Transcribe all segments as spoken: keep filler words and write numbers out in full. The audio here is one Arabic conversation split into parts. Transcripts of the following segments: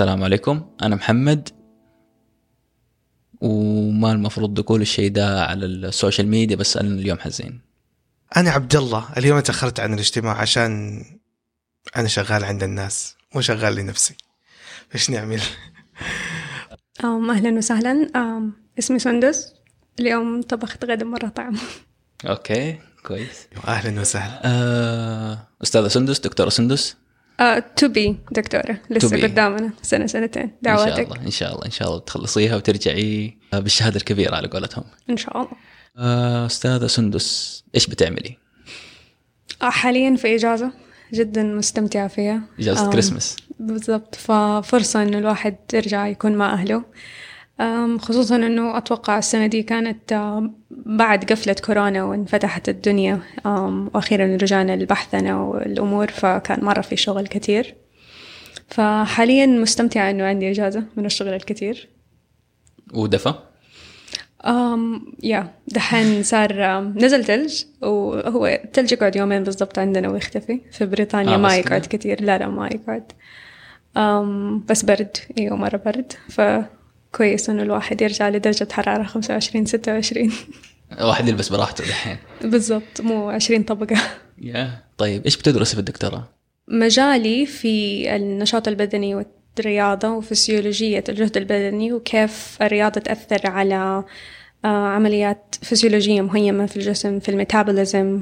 السلام عليكم، أنا محمد، وما المفروض أقول الشيء ده على السوشيال ميديا بس أنا اليوم حزين. أنا عبدالله، اليوم تأخرت عن الاجتماع عشان أنا شغال عند الناس مو شغال لنفسي. إيش نعمل؟ أهلا وسهلا، اسمي سندس، اليوم طبخت غدا مرة طعم. أوكي كويس، أهلا وسهلا. أه... أستاذة سندس، دكتورة سندس، آه تو بي دكتورة لسه قدامنا سنة سنتين. دعواتك إن شاء الله إن شاء الله إن شاء الله تخلصيها وترجعي بالشهادة الكبيرة على قولتهم إن شاء الله. آه أستاذة سندس، إيش بتعملي؟ آه حاليا في إجازة جدا مستمتعة فيها، إجازة كريسمس بالضبط، ففرصة إنه الواحد يرجع يكون مع أهله، خصوصا إنه أتوقع السنة دي كانت بعد قفلة كورونا وانفتحت الدنيا وأخيرا رجعنا لبحثنا والأمور، فكان مرة في شغل كتير، فحاليا مستمتعة إنه عندي إجازة من الشغل الكتير. ودفى أم يا دحين صار نزل ثلج، وهو الثلج يقعد يومين بالضبط عندنا ويختفي. في بريطانيا آه ما يقعد كتير، لا لا ما يقعد، بس برد، أيوة مرة برد، ف كويس إنه الواحد يرجع لدرجة حرارة خمسة وعشرين ستة وعشرين. الواحد يلبس براحته الحين. بالضبط، مو عشرين طبقة. يا طيب، إيش بتدرسي في الدكتوراه؟ مجالي في النشاط البدني والرياضة وفسيولوجية الجهد البدني، وكيف الرياضة تأثر على عمليات فسيولوجية مهمة في الجسم، في الميتابوليزم،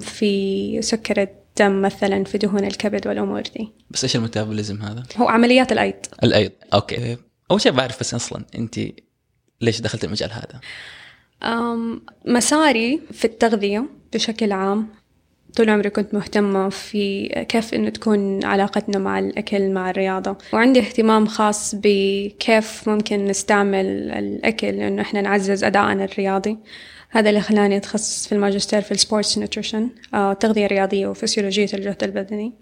في سكرة دم مثلا، في دهون الكبد والأمور دي. بس إيش الميتابوليزم هذا؟ هو عمليات الأيض. الأيض، أوكي. أول شيء بعرف بس أصلاً أنت ليش دخلت المجال هذا؟ مساري في التغذية بشكل عام، طول عمري كنت مهتمة في كيف إنه تكون علاقتنا مع الأكل مع الرياضة، وعندي اهتمام خاص بكيف ممكن نستعمل الأكل إنه إحنا نعزز أدائنا الرياضي. هذا اللي خلاني أتخصص في الماجستير في السبورتس نيوتريشن، تغذية رياضية وفسيولوجية الجهد البدني.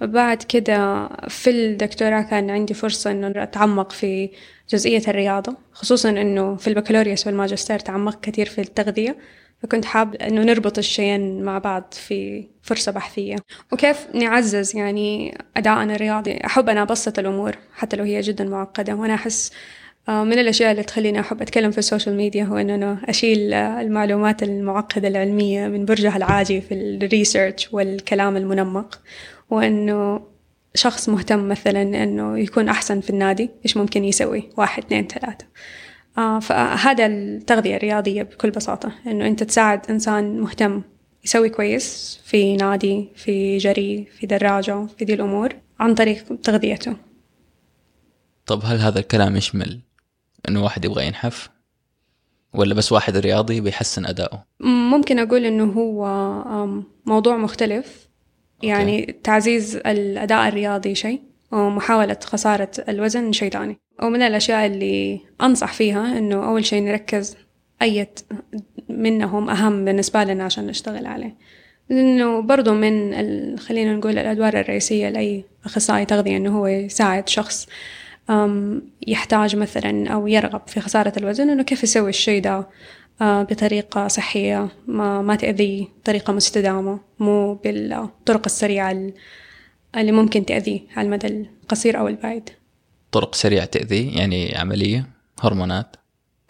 بعد كده في الدكتوراه كان عندي فرصة إنه أتعمق في جزئية الرياضة، خصوصاً إنه في البكالوريوس والماجستير تعمق كتير في التغذية، فكنت حاب إنه نربط الشيئين مع بعض في فرصة بحثية، وكيف نعزز يعني أدائنا الرياضي. أحب أنا أبسط الأمور حتى لو هي جداً معقدة، وأنا أحس من الأشياء اللي تخليني أحب أتكلم في السوشيال ميديا هو إنه أنا أشيل المعلومات المعقدة العلمية من برجها العاجي في الريسيرش والكلام المنمق، وإنه شخص مهتم مثلاً إنه يكون أحسن في النادي إيش ممكن يسوي واحد اثنين ثلاثة. آه فهذا التغذية الرياضية بكل بساطة، إنه أنت تساعد إنسان مهتم يسوي كويس في نادي، في جري، في دراجة، في دي الأمور عن طريق تغذيته. طب هل هذا الكلام يشمل إنه واحد يبغى ينحف؟ ولا بس واحد رياضي بيحسن أداؤه؟ ممكن أقول إنه هو موضوع مختلف، يعني okay. تعزيز الأداء الرياضي شيء، ومحاولة خسارة الوزن شيء ثاني. ومن الأشياء اللي أنصح فيها إنه أول شيء نركز أي منهم أهم بالنسبة لنا عشان نشتغل عليه، لأنه برضو من ال... خلينا نقول الأدوار الرئيسية لأي أخصائي تغذية إنه هو يساعد شخص يحتاج مثلا أو يرغب في خسارة الوزن إنه كيف يسوي الشيء ده بطريقة صحية ما, ما تأذيه، طريقة مستدامة، مو بالطرق السريعة اللي ممكن تأذيه على المدى القصير أو البعيد. طرق سريعة تأذيه يعني عملية هرمونات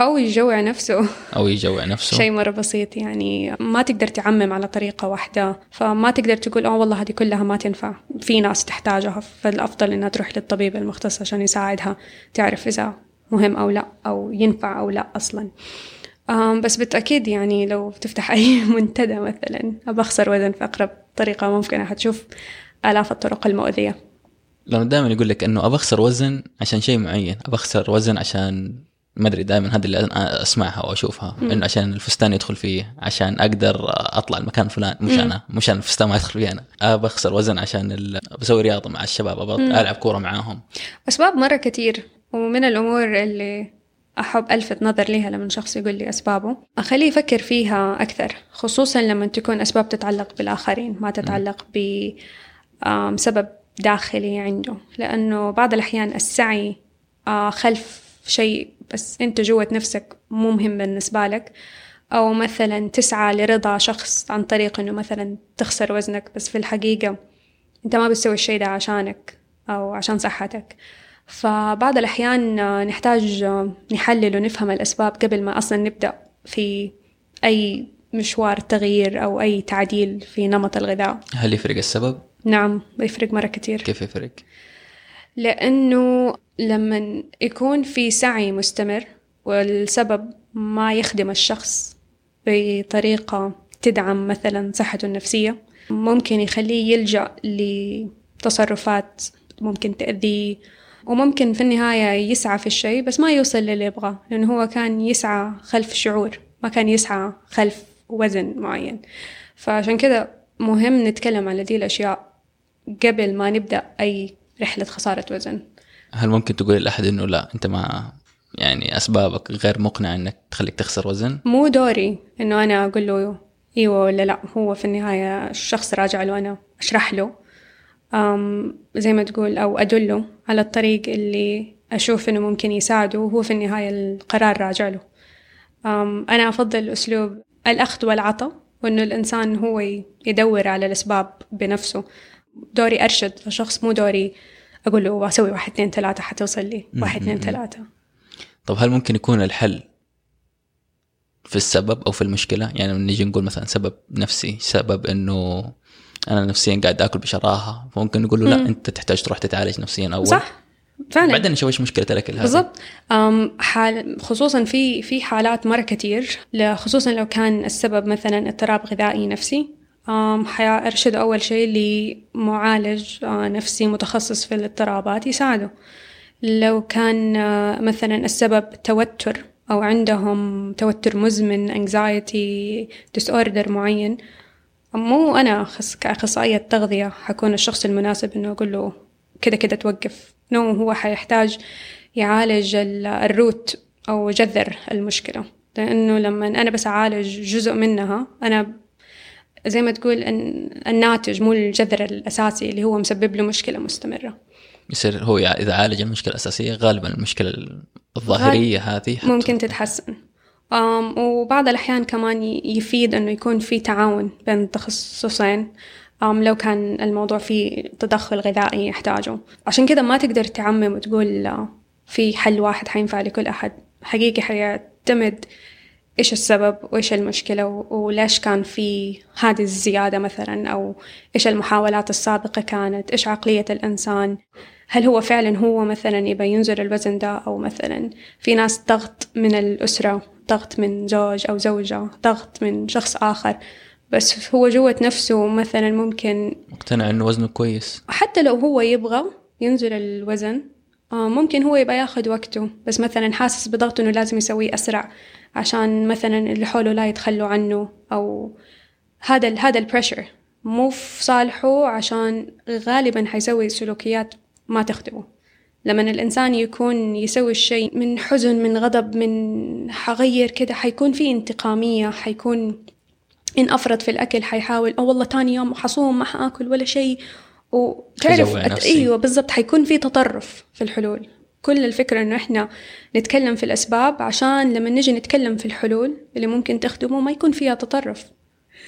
أو يجوع نفسه أو يجوع نفسه شيء مرة بسيط، يعني ما تقدر تعمم على طريقة واحدة، فما تقدر تقول أو والله هذه كلها ما تنفع، في ناس تحتاجها، فالأفضل إنها تروح للطبيب المختص عشان يساعدها تعرف إذا مهم أو لا أو ينفع أو لا أصلا. بس بالتأكيد يعني لو تفتح أي منتدى مثلا أبخسر وزن في أقرب طريقة ممكنة، هتشوف آلاف الطرق المؤذية. لأنه دائما يقول لك إنه أبخسر وزن عشان شيء معين، أبخسر وزن عشان ما أدري، دائما هذا اللي أنا أسمعها وأشوفها، إنه عشان الفستان يدخل فيه، عشان أقدر أطلع المكان فلان، مش أنا مش أنا الفستان ما يدخل فيه أنا، أبخسر وزن عشان بسوي رياضة مع الشباب، أبغى ألعب كورة معاهم. أسباب مرة كتير، ومن الأمور اللي أحب ألفت نظر لها لما شخص يقول لي أسبابه أخليه يفكر فيها أكثر، خصوصا لما تكون أسباب تتعلق بالآخرين ما تتعلق بسبب داخلي عنده، لأنه بعض الأحيان السعي خلف شيء بس أنت جوة نفسك مو مهم بالنسبة لك، أو مثلا تسعى لرضا شخص عن طريق أنه مثلا تخسر وزنك، بس في الحقيقة أنت ما بتسوي الشيء ده عشانك أو عشان صحتك. فبعض الأحيان نحتاج نحلل ونفهم الأسباب قبل ما أصلا نبدأ في أي مشوار تغيير أو أي تعديل في نمط الغذاء. هل يفرق السبب؟ نعم يفرق مرة كتير. كيف يفرق؟ لأنه لما يكون في سعي مستمر والسبب ما يخدم الشخص بطريقة تدعم مثلا صحته النفسية، ممكن يخليه يلجأ لتصرفات ممكن تأذيه، وممكن في النهاية يسعى في الشيء بس ما يوصل للي يبغاه، لأنه هو كان يسعى خلف شعور، ما كان يسعى خلف وزن معين. فعشان كده مهم نتكلم على دي الأشياء قبل ما نبدأ أي رحلة خسارة وزن. هل ممكن تقول لأحد إنه لا أنت ما يعني أسبابك غير مقنعة إنك تخليك تخسر وزن؟ مو دوري إنه أنا أقول له إيوه ولا لا، هو في النهاية الشخص راجع له، أنا أشرح له زي ما تقول أو أدله على الطريق اللي أشوف إنه ممكن يساعده، وهو في النهاية القرار راجع له. أنا أفضل أسلوب الأخذ والعطاء، وإنه الإنسان هو يدور على الأسباب بنفسه. دوري أرشد الشخص، مو دوري أقول له أسوي واحد اثنين ثلاثة حتوصل لي واحد اثنين ثلاثة. طب هل ممكن يكون الحل في السبب أو في المشكلة؟ يعني من نيجي نقول مثلا سبب نفسي، سبب إنه أنا نفسيا قاعد أكل بشراهة، فممكن نقول له لا أنت تحتاج تروح تتعالج نفسيا أول. صح فعلا. بعدين نشوف إيش مشكلة لك هذه بالضبط. حال خصوصا في في حالات مرة كتير، خصوصا لو كان السبب مثلا اضطراب غذائي نفسي، حأرشد أول شيء لمعالج نفسي متخصص في الاضطرابات يساعده. لو كان مثلا السبب توتر أو عندهم توتر مزمن anxiety disorder معين، مو أنا كأخصائية تغذية حكون الشخص المناسب إنه أقول له كده كده توقف. no, هو حيحتاج يعالج الروت أو جذر المشكلة، لأنه لما أنا بس أعالج جزء منها، أنا زي ما تقول أن الناتج مو الجذر الأساسي اللي هو مسبب له مشكلة مستمرة. يصير هو يعني إذا عالج المشكلة الأساسية غالبا المشكلة الظاهرية هذه ممكن تتحسن. وبعض الأحيان كمان يفيد أنه يكون في تعاون بين التخصصين لو كان الموضوع فيه تدخل غذائي يحتاجه. عشان كده ما تقدر تعمم وتقول في حل واحد حينفع لكل أحد. حقيقي حيعتمد إيش السبب وإيش المشكلة وليش كان في هذه الزيادة مثلا، أو إيش المحاولات السابقة كانت، إيش عقلية الإنسان، هل هو فعلا هو مثلا يبي ينزل الوزن ده، أو مثلا في ناس ضغط من الأسرة، ضغط من زوج أو زوجة، ضغط من شخص آخر، بس هو جوة نفسه مثلا ممكن مقتنع أنه وزنه كويس. حتى لو هو يبغى ينزل الوزن ممكن هو يبقى ياخد وقته، بس مثلا حاسس بضغط أنه لازم يسويه أسرع عشان مثلا اللي حوله لا يتخلوا عنه، أو هذا ال هذا البريشر مو في صالحه، عشان غالبا حيسوي سلوكيات ما تخدمه. لما الإنسان يكون يسوي الشيء من حزن، من غضب، من حغير كده، حيكون فيه انتقامية، حيكون إن أفرط في الأكل حيحاول أو والله تاني يوم حصوم ما حأكل ولا شيء، وتعرف أت... أيوة بالضبط، حيكون فيه تطرف في الحلول. كل الفكرة إنه إحنا نتكلم في الأسباب عشان لما نجي نتكلم في الحلول اللي ممكن تخدمه ما يكون فيها تطرف.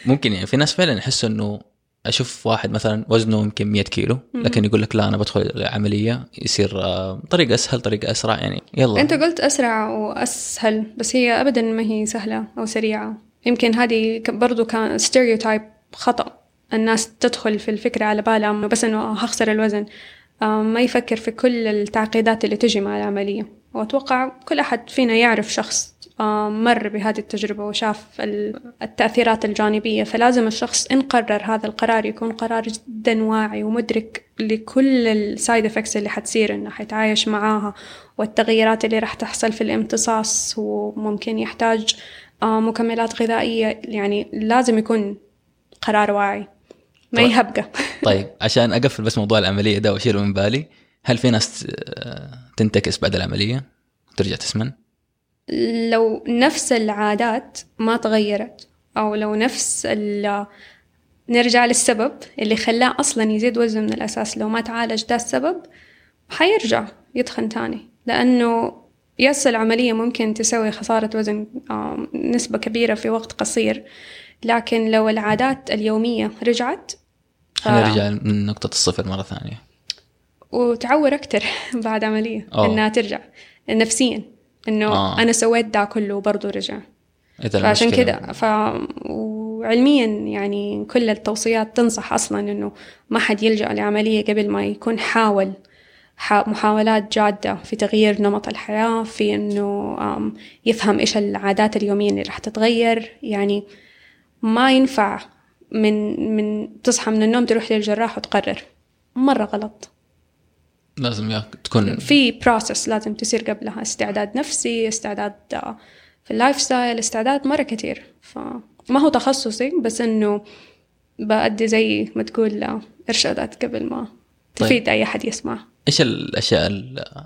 ممكن يعني في ناس فعلا يحس إنه، أشوف واحد مثلا وزنه يمكن مية كيلو لكن يقول لك لا أنا بدخل عملية، يصير طريقة أسهل طريقة أسرع. يعني يلا أنت قلت أسرع وأسهل، بس هي أبدا ما هي سهلة أو سريعة. يمكن هذه برضو كان ستيريوتايب خطأ، الناس تدخل في الفكرة على بالها بس إنه هخسر الوزن، ما يفكر في كل التعقيدات اللي تجي مع العملية. وأتوقع كل أحد فينا يعرف شخص مر بهذه التجربة وشاف التأثيرات الجانبية، فلازم الشخص إن قرر هذا القرار يكون قرار جدا واعي ومدرك لكل السايد إفكتس اللي حتصير، إنه حيتعايش معاها، والتغييرات اللي راح تحصل في الامتصاص، وممكن يحتاج مكملات غذائية. يعني لازم يكون قرار واعي ما يهبقه. طيب عشان أقفل بس موضوع العملية ده وأشيله من بالي، هل في ناس تنتكس بعد العملية وترجع تسمن؟ لو نفس العادات ما تغيرت، أو لو نفس ال... نرجع للسبب اللي خلاه أصلا يزيد وزنه من الأساس، لو ما تعالج ده السبب حيرجع يتخن تاني. لأنه يس العملية ممكن تسوي خسارة وزن نسبة كبيرة في وقت قصير، لكن لو العادات اليومية رجعت ف... هنرجع من نقطة الصفر مرة ثانية. وتعور أكتر بعد عملية أوه. إنها ترجع نفسيا إنه آه. أنا سويت ده كله وبرضه رجع. فعشان كده ف... وعلميا يعني كل التوصيات تنصح أصلا إنه ما حد يلجأ لعملية قبل ما يكون حاول محاولات جادة في تغيير نمط الحياة، في إنه يفهم إيش العادات اليومية اللي راح تتغير. يعني ما ينفع من من تصحى من النوم تروح للجراح وتقرر، مرة غلط. لازم يا تكون في بروسس لازم تصير قبلها، استعداد نفسي، استعداد في اللايف ستايل، استعداد مرة كتير. فما هو تخصصي بس إنه بأدي زي ما تقول إرشادات قبل ما تفيد طيب. أي حد يسمع. إيش الأشياء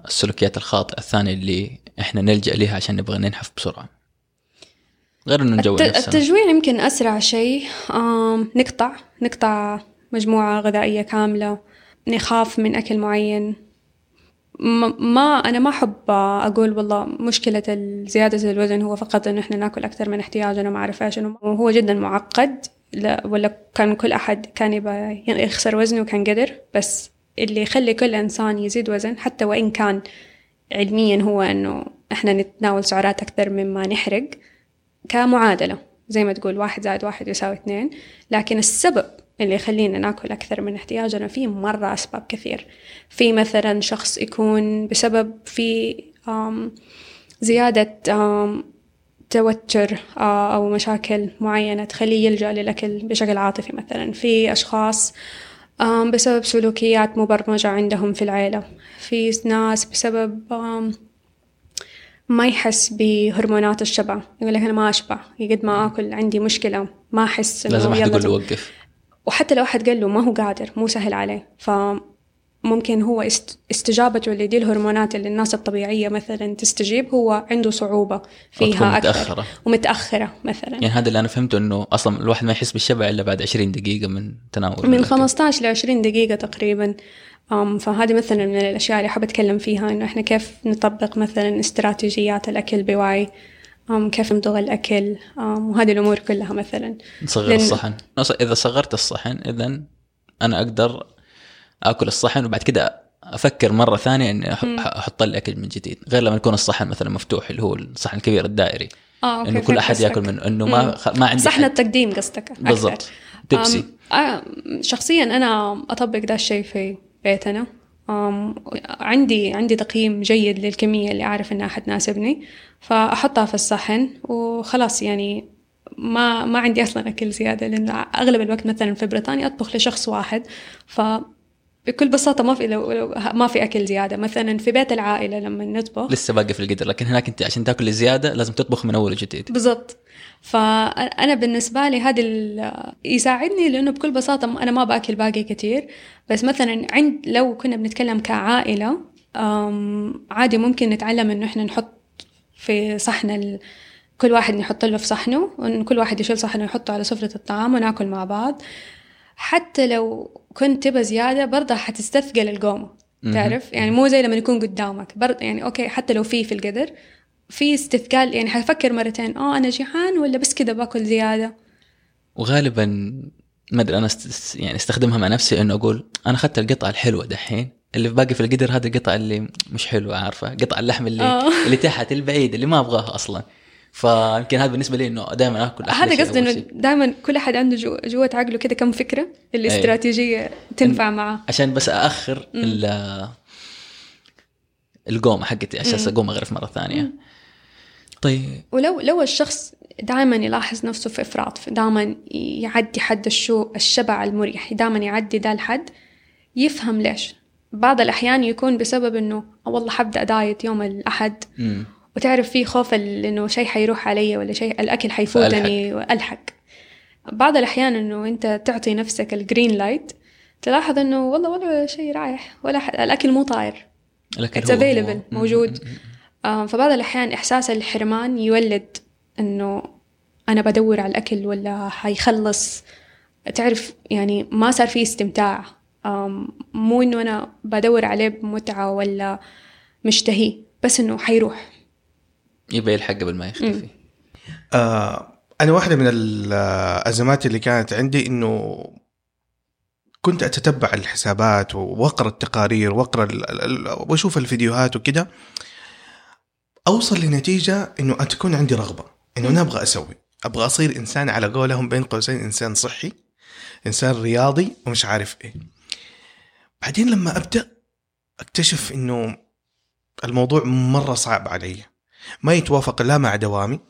السلوكيات الخاطئة الثانية اللي إحنا نلجأ لها عشان نبغى ننحف بسرعة غير إنه نجوع نفسنا؟ التجويع يمكن أسرع شيء. نقطع نقطع مجموعة غذائية كاملة، نخاف من أكل معين. ما أنا ما أحب أقول والله مشكلة زيادة الوزن هو فقط إنه إحنا نأكل أكثر من احتياجنا، ما أعرف إيش، وهو جدا معقد. لا ولا كان كل أحد كان يبغى يخسر وزنه وكان قدر، بس اللي يخلي كل إنسان يزيد وزن حتى وإن كان علميا هو أنه إحنا نتناول سعرات أكثر مما نحرق كمعادلة، زي ما تقول واحد زائد واحد يساوي اثنين، لكن السبب اللي يخلينا نأكل أكثر من احتياجنا فيه مرة أسباب كثير. في مثلا شخص يكون بسبب في زيادة توتر أو مشاكل معينة تخليه يلجأ للأكل بشكل عاطفي مثلا، في أشخاص بسبب سلوكيات مبرمجة عندهم في العائلة، في ناس بسبب ما يحس بهرمونات الشبع، يقول لك أنا ما أشبع قد ما أكل، عندي مشكلة ما أحس، لازم أحد يقول له وقف. وحتى لو أحد قال له ما هو قادر، مو سهل عليه، فممكن هو استجابته لدي الهرمونات اللي الناس الطبيعية مثلا تستجيب هو عنده صعوبة فيها أكثر متأخرة. ومتأخرة مثلا. يعني هذا اللي أنا فهمته أنه أصلا الواحد ما يحس بالشبع إلا بعد عشرين دقيقة من تناول، من خمستاشر ل عشرين دقيقة تقريبا. فهذه مثلا من الأشياء اللي حاب أتكلم فيها، إنه إحنا كيف نطبق مثلا استراتيجيات الأكل بوعي، كيف نمضغ الأكل، وهذه الأمور كلها. مثلا نصغر لأن... الصحن، إذا صغرت الصحن إذن أنا أقدر أكل الصحن وبعد كده أفكر مرة ثانية إني أحط الأكل من جديد، غير لما يكون الصحن مثلا مفتوح اللي هو الصحن الكبير الدائري آه، إنه كل أحد يأكل منه، إنه ما خ... ما عندي صحن التقديم قصدك بالضبط تبسي. شخصيا أنا أطبق ده الشيء في بيتنا، عندي عندي تقييم جيد للكمية اللي أعرف إنها حتناسبني، فأحطها في الصحن وخلاص. يعني ما ما عندي أصلاً أكل زيادة، لأن أغلب الوقت مثلاً في بريطانيا أطبخ لشخص واحد، فبكل بساطة ما في لو ما في أكل زيادة. مثلاً في بيت العائلة لما نطبخ لسه باقي في القدر، لكن هناك أنت عشان تأكل زيادة لازم تطبخ من أول وجديد. بالضبط. فأنا بالنسبة لي هذا يساعدني، لأنه بكل بساطة أنا ما بأكل باقي كتير. بس مثلا عند لو كنا بنتكلم كعائلة عادي ممكن نتعلم أنه إحنا نحط في صحن، كل واحد نحط له في صحنه، وكل واحد يشيل صحنه ويحطه على سفرة الطعام ونأكل مع بعض. حتى لو كنت تبى زيادة برضه حتستثقل القومة، تعرف يعني مو زي لما يكون قدامك برضه. يعني أوكي حتى لو في في القدر في استثقال، يعني حفكر مرتين اه انا جيعان ولا بس كده باكل زياده. وغالبا ما ادري انا است... يعني استخدمها مع نفسي انه اقول انا اخذت القطعه الحلوه دحين، اللي باقي في القدر هذه القطعه اللي مش حلوه، عارفه قطع اللحم اللي أوه. اللي تحت البعيد اللي ما ابغاها اصلا. فيمكن هذا بالنسبه لي انه دائما اكل احلى. هذا قصدي انه دائما كل احد عنده جو... جوه عقله كده كم فكره الاستراتيجيه أيه. تنفع إن... معه عشان بس اخر القومه حقتي عشان اقوم اغرف مره ثانيه مم. طيب. ولو لو الشخص دائما يلاحظ نفسه في إفراط، دائما يعدي حد الشو الشبع المريح، دائما يعدي ده الحد، يفهم ليش. بعض الأحيان يكون بسبب إنه والله حبدأ دايت يوم الأحد م. وتعرف فيه خوف إنه شيء حيروح علي ولا شيء الأكل حيفوتني وألحق. بعض الأحيان إنه أنت تعطي نفسك الجرين لايت، تلاحظ إنه والله ولا شيء رايح ولا ح... الأكل مو طاير، الأكل هو موجود م. م. فبعض الأحيان إحساس الحرمان يولد أنه أنا بدور على الأكل ولا حيخلص، تعرف يعني ما صار فيه استمتاع، مو أنه أنا بدور عليه بمتعة ولا مشتهي، بس أنه حيروح يبقى الحق قبل ما يختفي. آه أنا واحدة من الأزمات اللي كانت عندي أنه كنت أتتبع الحسابات وأقرأ التقارير وأقرأ وأشوف الفيديوهات وكده، أوصل لنتيجة إنه أتكون عندي رغبة إنه أنا أبغى أسوي، أبغى أصير إنسان على قولهم بين قوسين إنسان صحي، إنسان رياضي ومش عارف إيه. بعدين لما أبدأ أكتشف إنه الموضوع مرة صعب علي، ما يتوافق لا مع دوامي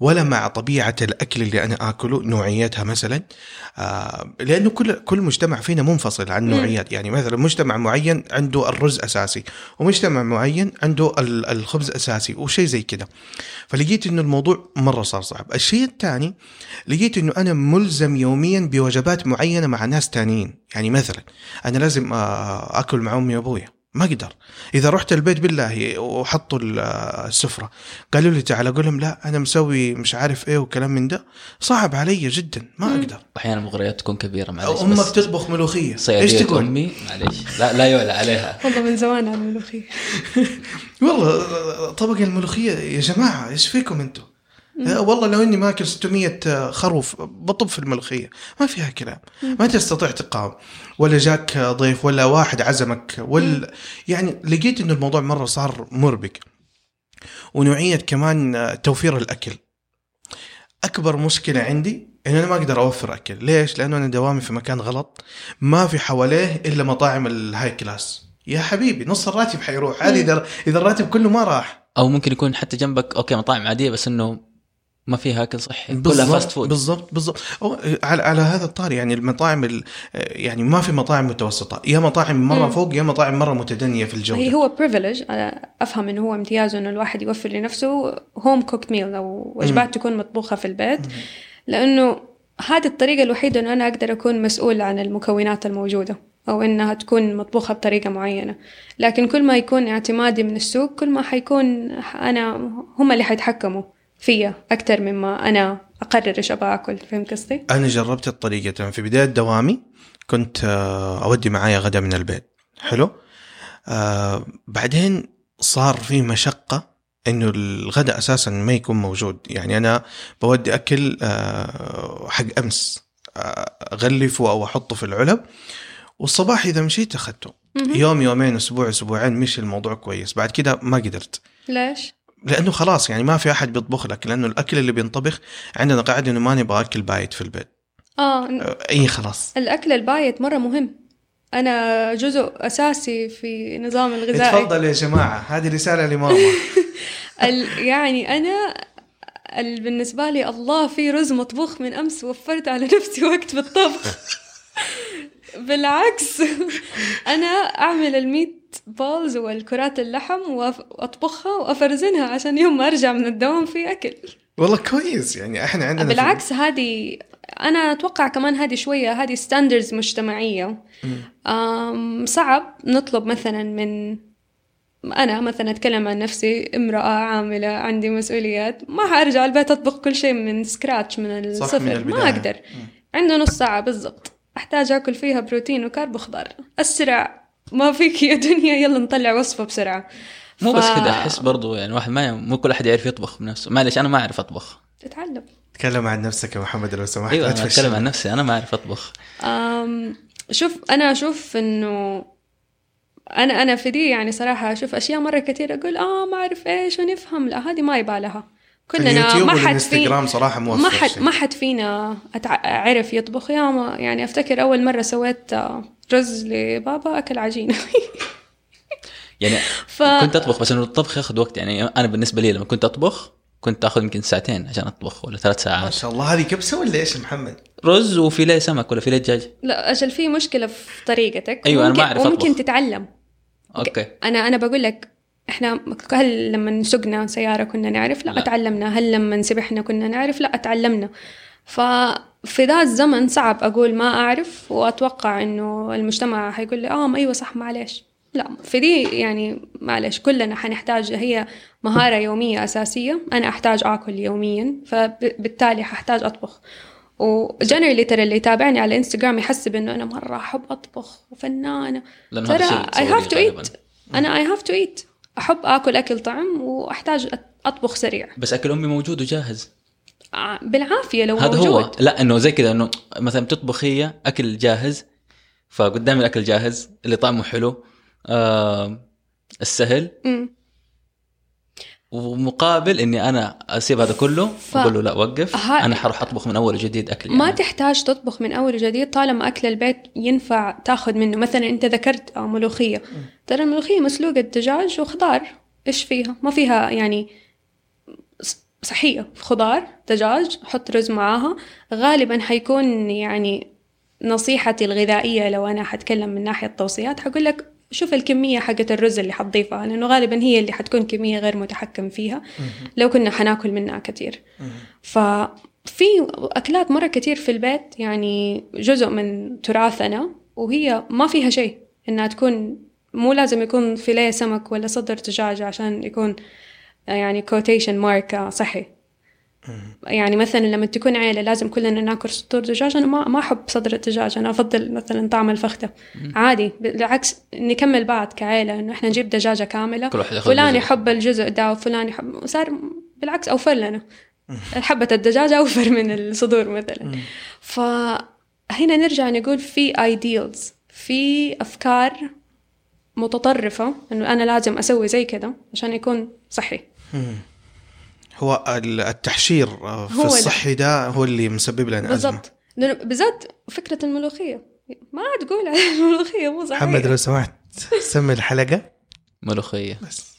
ولا مع طبيعة الأكل اللي أنا آكله، نوعياتها مثلا، آه لأنه كل كل مجتمع فينا منفصل عن نوعيات. يعني مثلا مجتمع معين عنده الرز أساسي، ومجتمع معين عنده الخبز أساسي وشي زي كده. فلقيت إنه الموضوع مرة صار صعب. الشيء الثاني لقيت إنه أنا ملزم يوميا بوجبات معينة مع ناس تانيين. يعني مثلا أنا لازم آه أكل مع أمي وأبويا، ما أقدر. إذا رحت البيت بالله وحطوا السفرة قالوا لي تعال، أقولهم لا أنا مسوي مش عارف إيه وكلام من ده، صعب علي جدا، ما أقدر. أحيانا مغريات تكون كبيرة، معليش. أمك تطبخ ملوخية، إيش تقول؟ أمي معليش، لا لا يعلى عليها. والله من زمان على الملوخية. والله طبق الملوخية يا جماعة إيش فيكم أنتم؟ والله لو إني ما أكل ستمية خروف بطب في الملوخية، ما فيها كلام، ما تستطيع تقاوم. ولا جاك ضيف ولا واحد عزمك ولا يعني لقيت إنه الموضوع مرة صار مربك. ونوعية كمان توفير الأكل، أكبر مشكلة عندي إن أنا ما أقدر أوفر أكل. ليش؟ لأنه أنا دوامي في مكان غلط، ما في حواليه إلا مطاعم الهاي كلاس. يا حبيبي نص الراتب حيروح هذه إذا إذا الراتب كله ما راح. أو ممكن يكون حتى جنبك أوكي مطاعم عادية بس إنه ما فيها أكل صحي، كلها فاست فود. بالضبط بالضبط. على على هذا الطار يعني المطاعم، يعني ما في مطاعم متوسطة، يا مطاعم مرة مم. فوق يا مطاعم مرة متدنية في الجودة. هي هو بريفيليج، أنا أفهم إنه هو امتيازه إنه الواحد يوفر لنفسه هوم كوكت ميل أو وجبات تكون مطبوخة في البيت، مم. لأنه هذه الطريقة الوحيدة إنه أنا أقدر أكون مسؤول عن المكونات الموجودة أو إنها تكون مطبوخة بطريقة معينة. لكن كل ما يكون اعتمادي من السوق كل ما حيكون أنا هم اللي حيتحكموا فيها أكتر مما أنا أقرر إيش أبغى أكل. فهم قصدي؟ أنا جربت الطريقة في بداية دوامي، كنت أودي معايا غدا من البيت، حلو. أه بعدين صار في مشقة إنه الغدا أساساً ما يكون موجود. يعني أنا بودي أكل أه حق أمس، أغلفه أو أحطه في العلب، والصباح إذا مشيت أخذته. يوم يومين أسبوع أسبوعين مشي الموضوع كويس، بعد كده ما قدرت. ليش؟ لأنه خلاص يعني ما في أحد بيطبخ لك، لأنه الأكل اللي بينطبخ عندنا قاعدة إنه ما نبغى أكل بايت في البيت. آه أي خلاص، الأكل البايت مرة مهم، أنا جزء أساسي في نظام الغذائي. تفضل يا جماعة، هذه رسالة لماما. يعني أنا بالنسبة لي الله في رز مطبوخ من أمس، وفرت على نفسي وقت بالطبخ. بالعكس أنا أعمل الميت بالز والكرات اللحم وأطبخها وأفرزنها عشان يوم ما أرجع من الدوام في أكل. والله كويس. يعني إحنا عندنا بالعكس هذه أنا أتوقع كمان هذه شوية هذه ستاندردز مجتمعية. أم صعب نطلب مثلا من أنا مثلا أتكلم عن نفسي، امرأة عاملة عندي مسؤوليات، ما هرجع البيت أطبخ كل شيء من سكراتش من الصفر، ما أقدر. عنده نص ساعة بالضبط أحتاج أكل فيها بروتين وكارب وخضار، أسرع ما فيك يا دنيا، يلا نطلع وصفة بسرعة. مو ف... بس كده أحس برضو يعني واحد ما مو كل أحد يعرف يطبخ بنفسه. معلش أنا ما أعرف أطبخ. تتعلم. تكلم عن نفسك يا محمد لو سمحت. أيوة أنا أتكلم عن نفسي، أنا ما أعرف أطبخ. أم شوف أنا أشوف إنه أنا أنا في دي يعني صراحة أشوف أشياء مرة كتير أقول آه ما أعرف إيش ونفهم، لا هذه ما يبالها. كلنا ما حد فينا صراحه ما حد ما حد فينا عرف يطبخ. يا ما يعني افتكر اول مره سويت رز لبابا اكل عجينه. يعني ف... كنت اطبخ بس انه الطبخ ياخذ وقت. يعني انا بالنسبه لي لما كنت اطبخ كنت اخذ يمكن ساعتين عشان اطبخ ولا ثلاث ساعات. ما شاء الله. هذه كبسه ولا ايش محمد؟ رز وفيليه سمك ولا فيليه دجاج. لا اجل في مشكله في طريقتك. ايوه انا ما اعرف اطبخ. ممكن تتعلم. اوكي انا انا بقول لك إحنا هل لما سقنا سيارة كنا نعرف؟ لا, لا أتعلمنا. هل لما سبحنا كنا نعرف؟ لا أتعلمنا. ففي ذا الزمن صعب أقول ما أعرف وأتوقع إنه المجتمع هيقول لي آه أيوة صح معلش. لا في دي يعني معلش كلنا حنحتاج، هي مهارة يومية أساسية. أنا أحتاج أكل يوميا فبالتالي هحتاج أطبخ. وجنرالي ترى اللي يتابعني على إنستغرام يحسب إنه أنا مرة أحب أطبخ وفنانة، ترى I have to eat. أنا I have to eat أحب أكل أكل طعم وأحتاج أطبخ سريع. بس أكل أمي موجود وجاهز بالعافية لو موجود. هذا هو. لا إنه زي كذا إنه مثلا تطبخية أكل جاهز فقدامي الأكل جاهز اللي طعمه حلو آه السهل م. ومقابل اني انا اسيب هذا كله ف... اقول له لا وقف انا حروح اطبخ من اول وجديد اكل يعني. ما تحتاج تطبخ من اول وجديد طالما اكل البيت ينفع تاخذ منه. مثلا انت ذكرت ملوخيه، ترى الملوخيه مسلوقه دجاج وخضار، ايش فيها؟ ما فيها يعني صحيه، خضار دجاج حط رز معاها غالبا حيكون. يعني نصيحتي الغذائيه لو انا حتكلم من ناحيه التوصيات حقول لك شوف الكمية حقة الرز اللي حتضيفها، لأنه غالباً هي اللي حتكون كمية غير متحكم فيها لو كنا حناكل منها كتير. ففي أكلات مرة كتير في البيت يعني جزء من تراثنا وهي ما فيها شيء، إنها تكون مو لازم يكون فيليه سمك ولا صدر دجاج عشان يكون يعني كوتيشن ماركة صحي. يعني مثلاً لما تكون عائلة لازم كلنا ناكل صدور دجاج، أنا ما ما أحب صدر الدجاج، أنا أفضل مثلاً طعم الفخدة عادي. بالعكس نكمل بعض كعائلة إنه إحنا نجيب دجاجة كاملة، فلان يحب الجزء ده وفلان يحب، وصار بالعكس أوفر لنا حبة الدجاجة أوفر من الصدور مثلاً. فهنا نرجع نقول في ideals، في أفكار متطرفة إنه أنا لازم أسوي زي كده عشان يكون صحي. هو التحشير في الصحي ده هو اللي مسبب لنا أزمة بالذات. فكرة الملوخية ما تقول على الملوخية مو صحية. محمد لو سمحت سمي الحلقة ملوخية بس.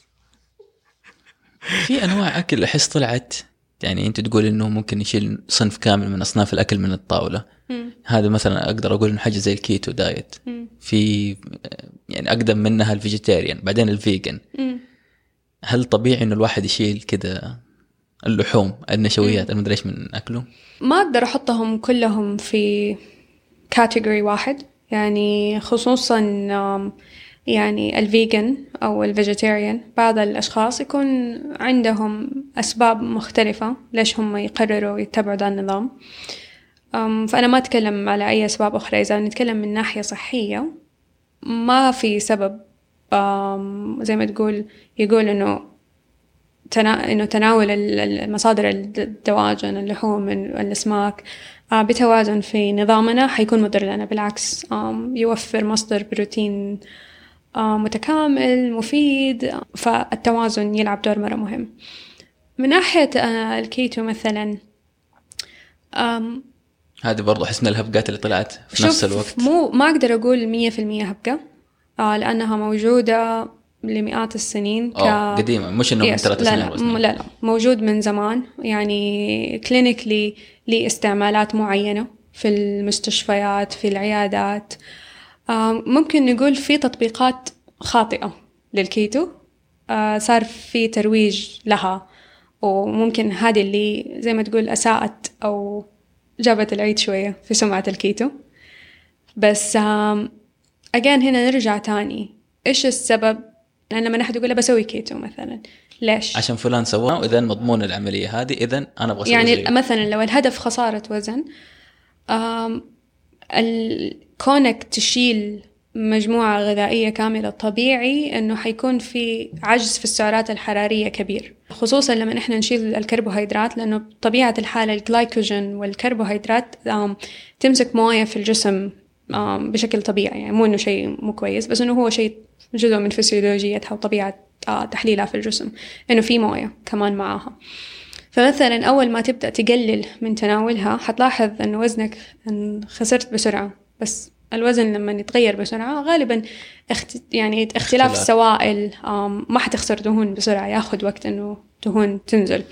في أنواع أكل أحس طلعت يعني أنت تقول إنه ممكن يشيل صنف كامل من أصناف الأكل من الطاولة. م. هذا مثلا أقدر أقول إنه حاجة زي الكيتو دايت، م. في يعني أقدم منها الفيجيتاريان بعدين الفيجن. م. هل طبيعي إنه الواحد يشيل كده اللحوم النشويات المدري ايش من اكله؟ ما اقدر احطهم كلهم في كاتيجوري واحد يعني، خصوصا يعني الفيجن او الفيجيتيريان بعض الاشخاص يكون عندهم اسباب مختلفه ليش هم يقرروا يتبعوا هذا النظام. فانا ما اتكلم على اي اسباب اخرى، اذا نتكلم من ناحيه صحيه ما في سبب زي ما تقول يقول انه تنا... إنه تناول المصادر الدواجن اللحوم الأسماك بتوازن في نظامنا حيكون مضر لنا. بالعكس يوفر مصدر بروتين متكامل مفيد، فالتوازن يلعب دور مرة مهم. من ناحية الكيتو مثلا هذه برضو حسنا الهبقات اللي طلعت في نفس الوقت مو ما أقدر أقول مية في المية هبقة لأنها موجودة لمئات السنين ك... قديمة مش إنه من ثلاثة سنين لا لا, لا لا موجود من زمان يعني كلينيكلي لاستعمالات معينة في المستشفيات في العيادات. ممكن نقول في تطبيقات خاطئة للكيتو صار في ترويج لها، وممكن هذه اللي زي ما تقول أساءت أو جابت العيد شوية في سمعة الكيتو. بس أجان هنا نرجع تاني إيش السبب؟ لأن لما نحد يقول بسوي كيتو مثلا ليش؟ عشان فلان سواه وإذن مضمون العملية هذه إذن أنا أبغى أسوي يعني زي. مثلا لو الهدف خسارة وزن الكونك تشيل مجموعة غذائية كاملة طبيعي أنه حيكون في عجز في السعرات الحرارية كبير، خصوصا لما إحنا نشيل الكربوهيدرات، لأنه بطبيعة الحالة الجلايكوجين والكربوهيدرات تمسك موية في الجسم بشكل طبيعي. يعني مو إنه شيء مو كويس بس إنه هو شيء جزء من فسيولوجيتها وطبيعة تحليلها في الجسم إنه في موية كمان معاها. فمثلا أول ما تبدأ تقلل من تناولها حتلاحظ إن وزنك خسرت بسرعة، بس الوزن لما يتغير بسرعة غالبا اخت... يعني اختلاف السوائل ما حتخسر دهون بسرعة، ياخد وقت إنه دهون تنزل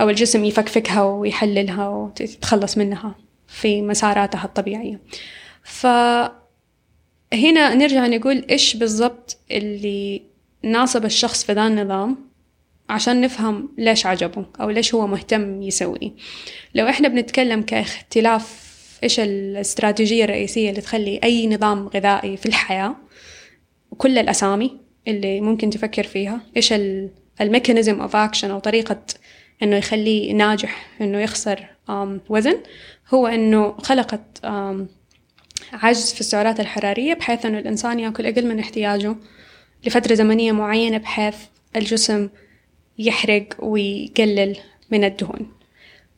أو الجسم يفكفكها ويحللها وتتخلص منها في مساراتها الطبيعية. فهنا نرجع نقول إيش بالضبط اللي ناصب الشخص في ذا النظام عشان نفهم ليش عجبه أو ليش هو مهتم يسوي. لو إحنا بنتكلم كاختلاف إيش الاستراتيجية الرئيسية اللي تخلي أي نظام غذائي في الحياة وكل الأسامي اللي ممكن تفكر فيها إيش الميكانيزم أوف أكشن أو طريقة إنه يخليه ناجح إنه يخسر وزن، هو إنه خلقت عجز في السعرات الحرارية بحيث أن الإنسان يأكل أقل من احتياجه لفترة زمنية معينة بحيث الجسم يحرق ويقلل من الدهون.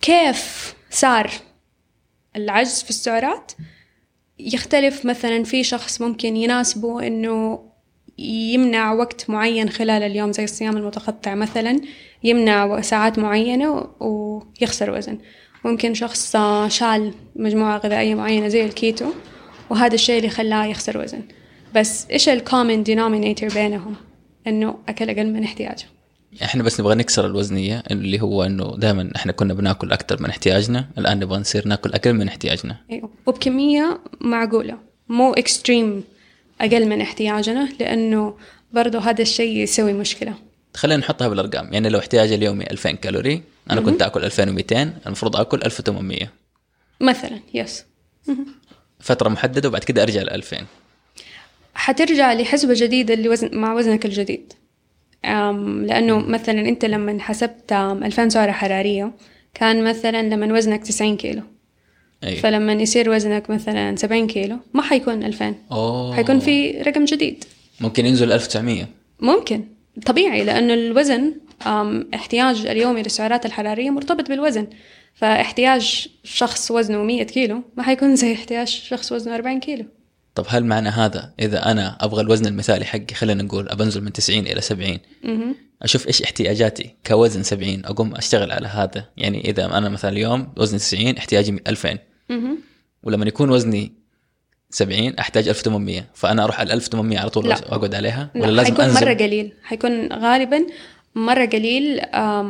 كيف صار العجز في السعرات؟ يختلف. مثلا في شخص ممكن يناسبه انه يمنع وقت معين خلال اليوم زي الصيام المتقطع مثلا، يمنع ساعات معينة ويخسر وزن. ممكن شخص شال مجموعة غذائية معينة زي الكيتو وهذا الشيء اللي خلاه يخسر وزن. بس إيش الكومن دينومينيتور بينهم؟ إنه أكل أقل من احتياجه. إحنا بس نبغى نكسر الوزنية اللي هو إنه دائما إحنا كنا بناكل أكتر من احتياجنا، الآن نبغى نصير ناكل أقل من احتياجنا. أيوه، وبكمية معقولة، مو إكستريم أقل من احتياجنا، لأنه برضو هذا الشيء يسوي مشكلة. خلينا نحطها بالأرقام، يعني لو احتياجي اليومي ألفين كالوري، أنا م-م. كنت أكل ألفين ومئتين، المفروض أكل ألف وثمانمئة مثلا. يس م-م. فترة محددة وبعد كده أرجع لألفين. حترجع لحسبة جديدة اللي وزن مع وزنك الجديد، لأنه مثلا أنت لما حسبت ألفين سعرة حرارية كان مثلا لما وزنك تسعين كيلو. أيوة. فلما يصير وزنك مثلا سبعين كيلو ما حيكون ألفين، حيكون في رقم جديد. ممكن ينزل ألف وتسعمئة، ممكن طبيعي، لأنه الوزن احتياج اليومي للسعرات الحرارية مرتبط بالوزن. فاحتياج شخص وزنه مئة كيلو ما حيكون زي احتياج شخص وزنه أربعين كيلو. طب هل معنى هذا إذا أنا أبغى الوزن المثالي حقي، خلينا نقول أبنزل من تسعين إلى سبعين، م-م. أشوف إيش احتياجاتي كوزن سبعين، أقوم أشتغل على هذا. يعني إذا أنا مثلا اليوم وزني تسعين احتياجي ألفين، م-م. ولما يكون وزني سبعين أحتاج ألف وثمانمئة، فأنا أروح على ألف وثمانمئة على طول وأقعد عليها؟ ولا لا، لازم حيكون أنزل؟ مرة قليل، حيكون غالبا مرة قليل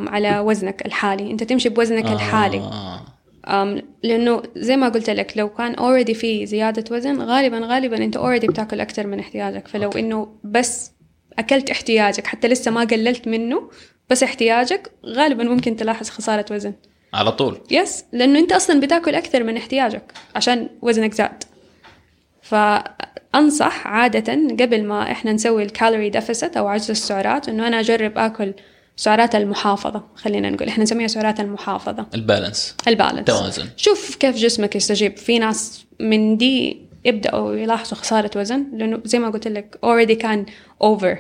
على وزنك الحالي. أنت تمشي بوزنك آه. الحالي، لأنه زي ما قلت لك لو كان already في زيادة وزن غالباً غالباً أنت already بتأكل أكثر من احتياجك. فلو أوكي. إنه بس أكلت احتياجك حتى لسه ما قللت منه، بس احتياجك، غالباً ممكن تلاحظ خسارة وزن على طول. يس، لأنه أنت أصلاً بتأكل أكثر من احتياجك عشان وزنك زاد. فأنصح عادة قبل ما إحنا نسوي الكالوري ديفيسيت أو عجز السعرات إنه أنا أجرب أكل سعرات المحافظة، خلينا نقول احنا نسميها سعرات المحافظة، البالانس البالانس توازن. شوف كيف جسمك يستجيب. في ناس من دي يبدأوا يلاحظوا خسارة وزن لأنه زي ما قلت لك already كان over،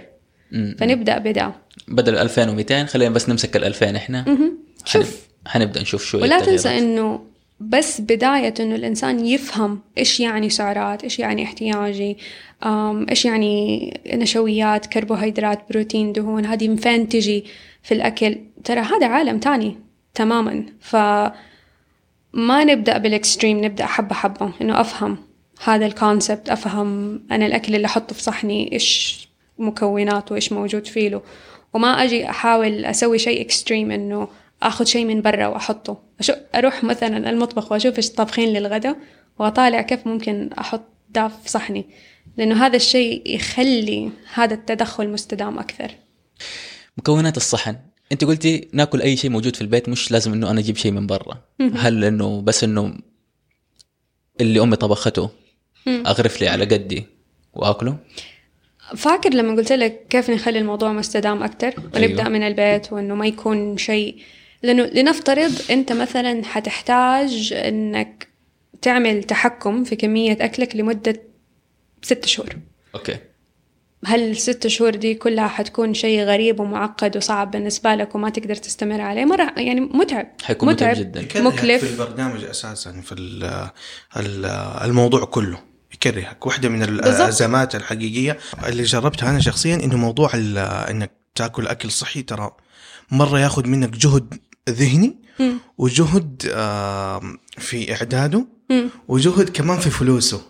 فنبدأ بدأ بدل ألفين ومئتين خلينا بس نمسك الألفين احنا. شوف حنبدأ نشوف شوية. ولا تنسى انه بس بداية انه الإنسان يفهم ايش يعني سعرات، ايش يعني احتياجي، ايش يعني نشويات، كربوهيدرات، بروتين، دهون، هذه من فين تجي في الأكل. ترى هذا عالم تاني تماما. فما نبدأ بالإكستريم، نبدأ حبة حبة انه افهم هذا الكونسبت، افهم انا الأكل اللي احطه في صحني ايش مكوناته، ايش موجود فيه له. وما اجي احاول اسوي شيء إكستريم انه أخذ شيء من برا وأحطه، أروح مثلا المطبخ وأشوف إيش طبخين للغدا وأطالع كيف ممكن أحط ده في صحني، لأنه هذا الشيء يخلي هذا التدخل مستدام أكثر. مكونات الصحن، أنت قلتي ناكل أي شيء موجود في البيت، مش لازم أنه أنا أجيب شيء من برا. هل أنه بس أنه اللي أمي طبخته أغرف لي على قدي وأكله؟ فاكر لما قلت لك كيف نخلي الموضوع مستدام أكثر ونبدأ أيوه. من البيت، وأنه ما يكون شيء. لأنه لنفترض أنت مثلا هتحتاج أنك تعمل تحكم في كمية أكلك لمدة ست شهور. أوكي. هل الست شهور دي كلها حتكون شيء غريب ومعقد وصعب بالنسبة لك وما تقدر تستمر عليه؟ مرة يعني متعب. حيكون متعب جدا. مكلف. في البرنامج أساسا في الموضوع كله يكرهك. واحدة من الأزمات الحقيقية اللي جربتها أنا شخصيا إنه موضوع إنك تأكل أكل صحي ترى مرة يأخذ منك جهد ذهني مم. وجهد في إعداده مم. وجهد كمان في فلوسه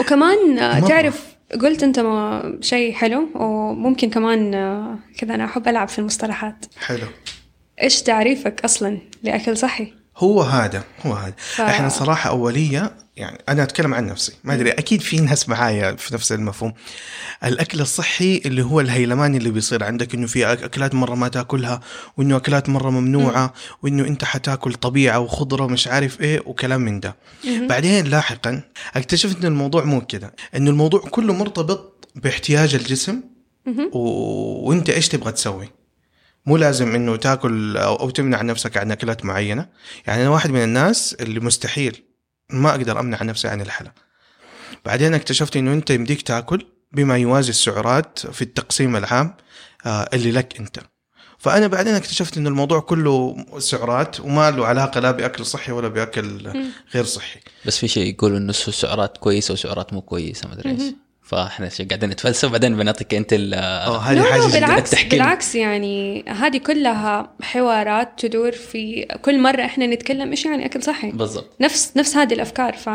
وكمان مرة. تعرف قلت أنت ما شيء حلو، وممكن كمان كذا أنا أحب ألعب في المصطلحات. حلو، إيش تعريفك أصلا لأكل صحي؟ هو هذا هو هذا ف... إحنا صراحة أولية، يعني أنا أتكلم عن نفسي، ما أدري أكيد في ناس معايا في نفس المفهوم. الأكل الصحي اللي هو الهيلمان اللي بيصير عندك إنه في أكلات مرة ما تأكلها، وإنه أكلات مرة ممنوعة م. وإنه أنت حتأكل طبيعة وخضرة ومش عارف إيه وكلام من ده. م-م. بعدين لاحقا اكتشفت إن الموضوع مو كده، إنه الموضوع كله مرتبط باحتياج الجسم و... وإنت إيش تبغى تسوي. مو لازم إنه تأكل أو تمنع نفسك عن أكلات معينة. يعني أنا واحد من الناس اللي مستحيل ما أقدر أمنع نفسي عن الحلا. بعدين اكتشفت إنه أنت يمديك تأكل بما يوازي السعرات في التقسيم العام اللي لك أنت. فأنا بعدين اكتشفت إن الموضوع كله سعرات وما له علاقة لا بأكل صحي ولا بأكل غير صحي. بس في شيء يقول إنه سعرات كويسة وسعرات مو كويسة ما أدري إيش. فاحنا قاعدين نتفلسف بعدين بنعطيك أنت ال. بالعكس بالعكس يعني هذه كلها حوارات تدور في كل مرة إحنا نتكلم إيش يعني أكل صحي. بالضبط. نفس نفس هذه الأفكار ف.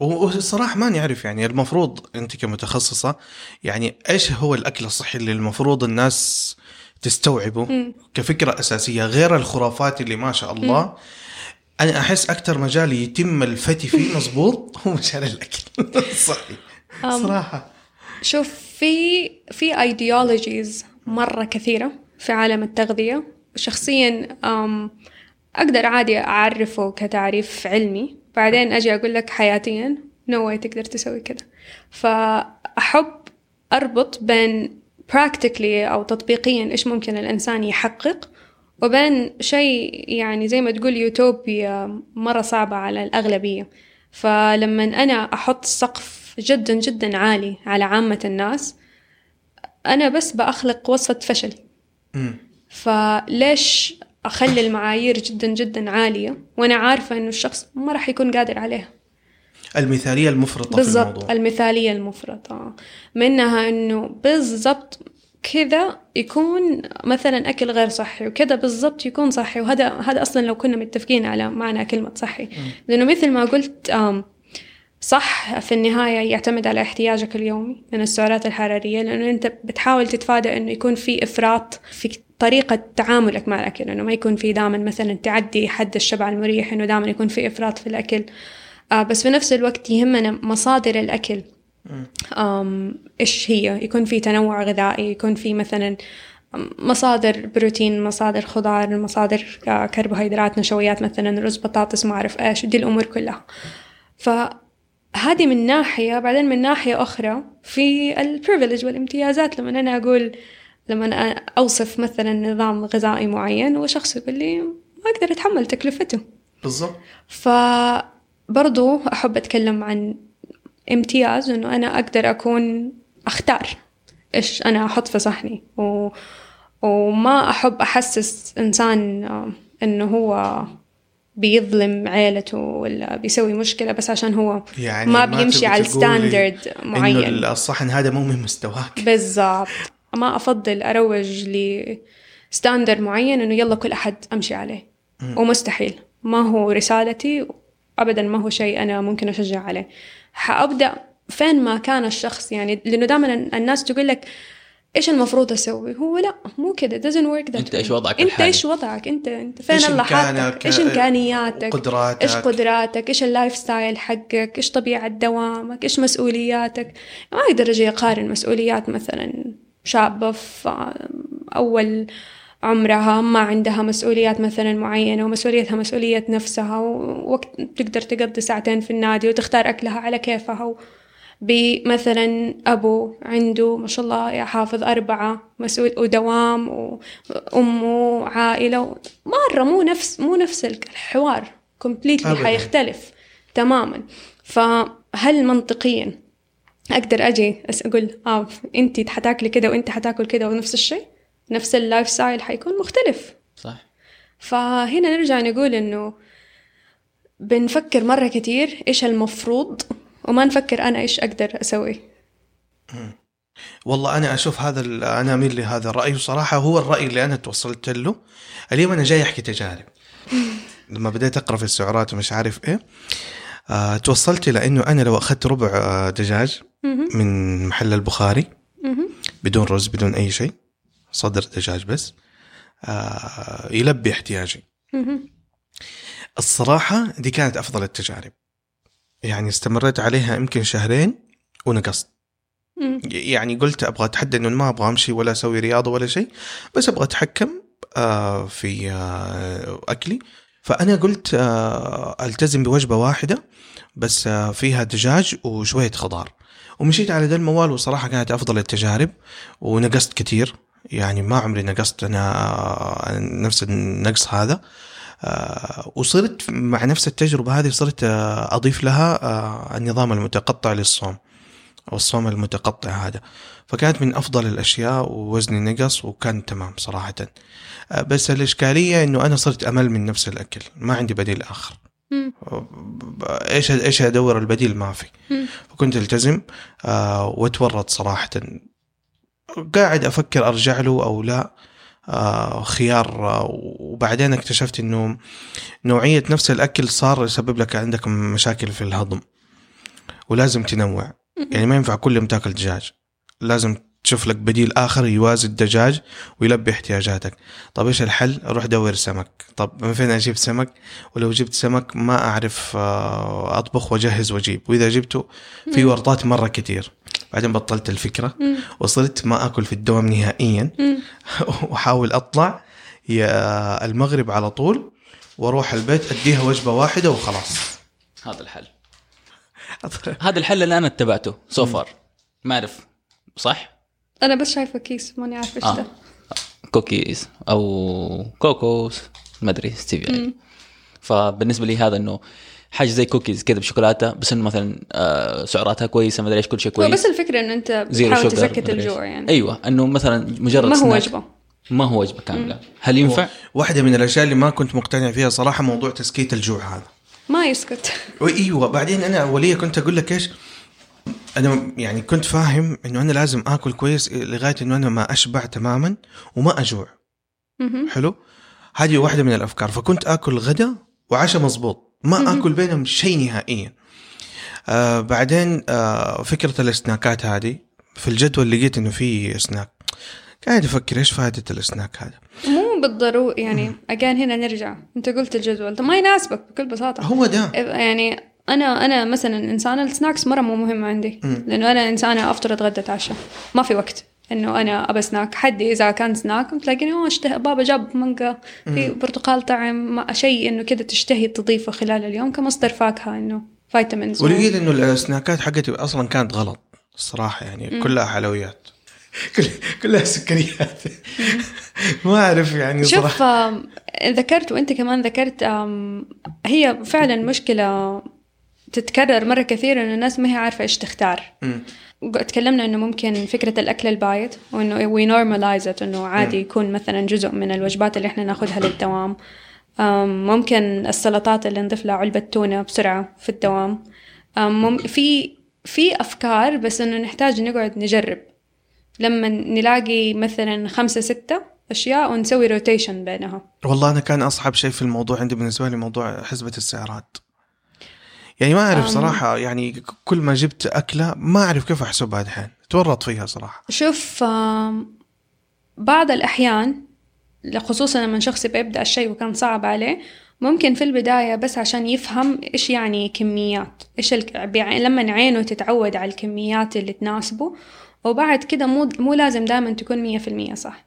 والصراحة ما نعرف يعني المفروض أنت كمتخصصة يعني إيش هو الأكل الصحي اللي المفروض الناس تستوعبه م. كفكرة أساسية غير الخرافات اللي ما شاء الله م. أنا أحس أكتر مجال يتم الفتي فيه مزبوط هو مجال الأكل الصحي صراحة. شوف في في ideologies مرة كثيرة في عالم التغذية. شخصيا أقدر عادي أعرفه كتعريف علمي بعدين أجي أقول لك حياتيا no way تقدر تسوي كده. فأحب أربط بين practically أو تطبيقيا إيش ممكن الإنسان يحقق وبين شيء يعني زي ما تقول يوتوبيا مرة صعبة على الأغلبية. فلما أنا أحط سقف جدا جدا عالي على عامة الناس أنا بس بأخلق وصفة فشل. فليش أخلي المعايير جدا جدا عالية وأنا عارفة أنه الشخص ما راح يكون قادر عليها؟ المثالية المفرطة. بالضبط المثالية المفرطة منها أنه بالضبط كذا يكون مثلا أكل غير صحي وكذا بالضبط يكون صحي. وهذا هذا أصلا لو كنا متفقين على معنى كلمة صحي لأنه مثل ما قلت صح في النهاية يعتمد على احتياجك اليومي من السعرات الحرارية لأنه أنت بتحاول تتفادى أنه يكون في إفراط في طريقة تعاملك مع الأكل أنه ما يكون في دائما مثلا تعدي حد الشبع المريح أنه دائما يكون في إفراط في الأكل. آه بس في نفس الوقت يهمنا مصادر الأكل إيش هي. يكون في تنوع غذائي يكون في مثلا مصادر بروتين مصادر خضار مصادر كربوهيدرات نشويات مثلا رز بطاطس ما أعرف إيش دي الأمور كلها. فهذه من ناحية. بعدين من ناحية أخرى في البريفيليج والامتيازات لما أنا أقول لما أنا أوصف مثلا نظام غذائي معين وشخص يقول لي ما أقدر أتحمل تكلفته. بالضبط. ف برضو أحب أتكلم عن امتياز أنه أنا أقدر أكون أختار إيش أنا أحط في صحني و... وما أحب أحسس إنسان أنه هو بيظلم عائلته ولا بيسوي مشكلة بس عشان هو يعني ما بيمشي على الستاندرد معين إنه الصحن هذا مو من مستواك. بالضبط. ما أفضل أروج لستاندرد معين أنه يلا كل أحد أمشي عليه م. ومستحيل ما هو رسالتي أبداً ما هو شيء أنا ممكن أشجع عليه. حأبدأ فين ما كان الشخص يعني لأنه دائماً الناس تقول لك إيش المفروض أسوي هو لا مو كده doesn't work that. أنت إيش وضعك أنت إيش وضعك أنت أنت فين الله حاطك إيش إمكانياتك قدراتك إيش قدراتك إيش اللايف ستايل حقك إيش طبيعة دوامك إيش مسؤولياتك. ما أقدر أجي أقارن مسؤوليات مثلاً شابة في أول عمرها ما عندها مسؤوليات مثلا معينة ومسؤوليتها مسؤولية نفسها ووقت تقدر تقضي ساعتين في النادي وتختار أكلها على كيفها. بمثلا أبو عنده ما شاء الله يا حافظ أربعة مسؤول ودوام وأمه عائلة مرة مو نفس مو نفس الحوار كومبليتلي حيختلف تماما. فهل منطقيا أقدر أجي أقول آه أنت حتاكلي كده وأنت حتاكل كده ونفس الشيء نفس اللايف ستايل حيكون مختلف؟ صح. فهنا نرجع نقول إنه بنفكر مرة كتير إيش المفروض وما نفكر أنا إيش أقدر أسوي. والله أنا أشوف هذا أنا أميل لهذا الرأي وصراحة هو الرأي اللي أنا توصلت له. اليوم أنا جاي أحكي تجارب لما بديت أقرأ في السعرات ومش عارف إيه آه توصلت لأنه أنا لو أخذت ربع آه دجاج من محل البخاري بدون رز بدون أي شيء صدر دجاج بس آه يلبي احتياجي. الصراحة دي كانت أفضل التجارب يعني استمرت عليها يمكن شهرين ونقصت. يعني قلت أبغى أتحدى أنه ما أبغى أمشي ولا أسوي رياضة ولا شيء بس أبغى أتحكم آه في آه أكلي. فأنا قلت آه ألتزم بوجبة واحدة بس آه فيها دجاج وشوية خضار ومشيت على ده الموال وصراحة كانت أفضل التجارب ونقصت كتير. يعني ما عمري نقصت أنا نفس النقص هذا وصرت مع نفس التجربة هذه صرت أضيف لها النظام المتقطع للصوم أو الصوم المتقطع هذا، فكانت من أفضل الأشياء ووزني نقص وكان تمام صراحة. بس الإشكالية إنه أنا صرت أمل من نفس الأكل، ما عندي بديل آخر. إيش إيش أدور البديل؟ ما في. فكنت ألتزم آه وتورط صراحة، قاعد أفكر أرجع له أو لا آه خيار. آه وبعدين اكتشفت إنه نوعية نفس الأكل صار يسبب لك عندك مشاكل في الهضم، ولازم تنوع. يعني ما ينفع كل يوم تاكل دجاج، لازم تشوف لك بديل آخر يوازي الدجاج ويلبي احتياجاتك. طب إيش الحل؟ أروح دور سمك. طب من فين أجيب سمك؟ ولو جبت سمك ما أعرف أطبخ وأجهز وأجيب، وإذا جبته في ورطات مرة كتير. بعدين بطلت الفكرة وصرت ما أكل في الدوام نهائيا، وحاول أطلع يا المغرب على طول وأروح البيت أديها وجبة واحدة وخلاص. هذا الحل هذا الحل اللي أنا اتبعته سوفر. ما أعرف صح؟ أنا بس شايفة كيس، ماني عارفة إيش ده. آه. كوكيز أو كوكوس، ما أدري ستيفي يعني. فبالنسبة لي هذا إنه حاجة زي كوكيز كده بشوكولاتة، بس إنه مثلا آه سعراتها كويسة، ما أدري إيش، كل شيء كويس. بس الفكرة إنه أنت بتحاول تزكي الجوع يعني. أيوة، إنه مثلا مجرد ما هو وجبة، ما هو وجبة كاملة. هل ينفع؟ واحدة من الأشياء اللي ما كنت مقتنع فيها صراحة موضوع تسكيت الجوع هذا. ما يسكت. أيوة. بعدين أنا أولية كنت أقول لك إيش، أنا يعني كنت فاهم إنه أنا لازم آكل كويس لغاية إنه أنا ما أشبع تماما وما أجوع. حلو، هذه واحدة من الأفكار. فكنت آكل غدا وعشاء مزبوط، ما آكل بينهم شيء نهائيا. آه بعدين آه فكرة الاسناكات هذه في الجدول لقيت إنه في سناك، قاعد أفكر إيش فائدة الاسناك هذا. مو بالضرورة يعني، أجان هنا نرجع، أنت قلت الجدول ده ما يناسبك بكل بساطة. هو ده يعني. أنا أنا مثلاً إنسانة السناكس مرة مو مهمة عندي، لأنه أنا إنسانة أفطر أتغدى أتعشى، ما في وقت إنه أنا أبى سناك. حدي إذا كان سناك تلاقيني أوه اشته بابا جاب مانجا في برتقال طعم شيء إنه كده تشتهي تضيفه خلال اليوم كمصدر فاكهة إنه فيتامينز. ولقيت إنه السناكات حقتي أصلاً كانت غلط الصراحة يعني. مم. كلها حلويات، كلها سكريات. ما أعرف يعني صراحة. شوف ذكرت وأنت كمان ذكرت، هي فعلاً مشكلة تتكرر مرة كثير إنه الناس ما هي عارفة إيش تختار. تكلمنا إنه ممكن فكرة الأكل البايت، وإنه we normalize it، إنه عادي يكون مثلاً جزء من الوجبات اللي إحنا نأخذها للدوام. ممكن السلطات اللي نضيف لها علبة تونة بسرعة في الدوام. في في أفكار، بس إنه نحتاج نقعد نجرب. لما نلاقي مثلاً خمسة ستة أشياء ونسوي روتيشن بينها. والله أنا كان أصعب شيء في الموضوع عندي بالنسبة لي موضوع حسبة السعرات. يعني ما أعرف صراحة، يعني كل ما جبت أكلة ما أعرف كيف أحسبها الحين، تورط فيها صراحة. شوف بعض الأحيان خصوصا لما شخص بيبدأ الشيء وكان صعب عليه، ممكن في البداية بس عشان يفهم إيش يعني كميات، إيش لما عينه تتعود على الكميات اللي تناسبه، وبعد كده مو مو لازم دائما تكون مية في المية صح،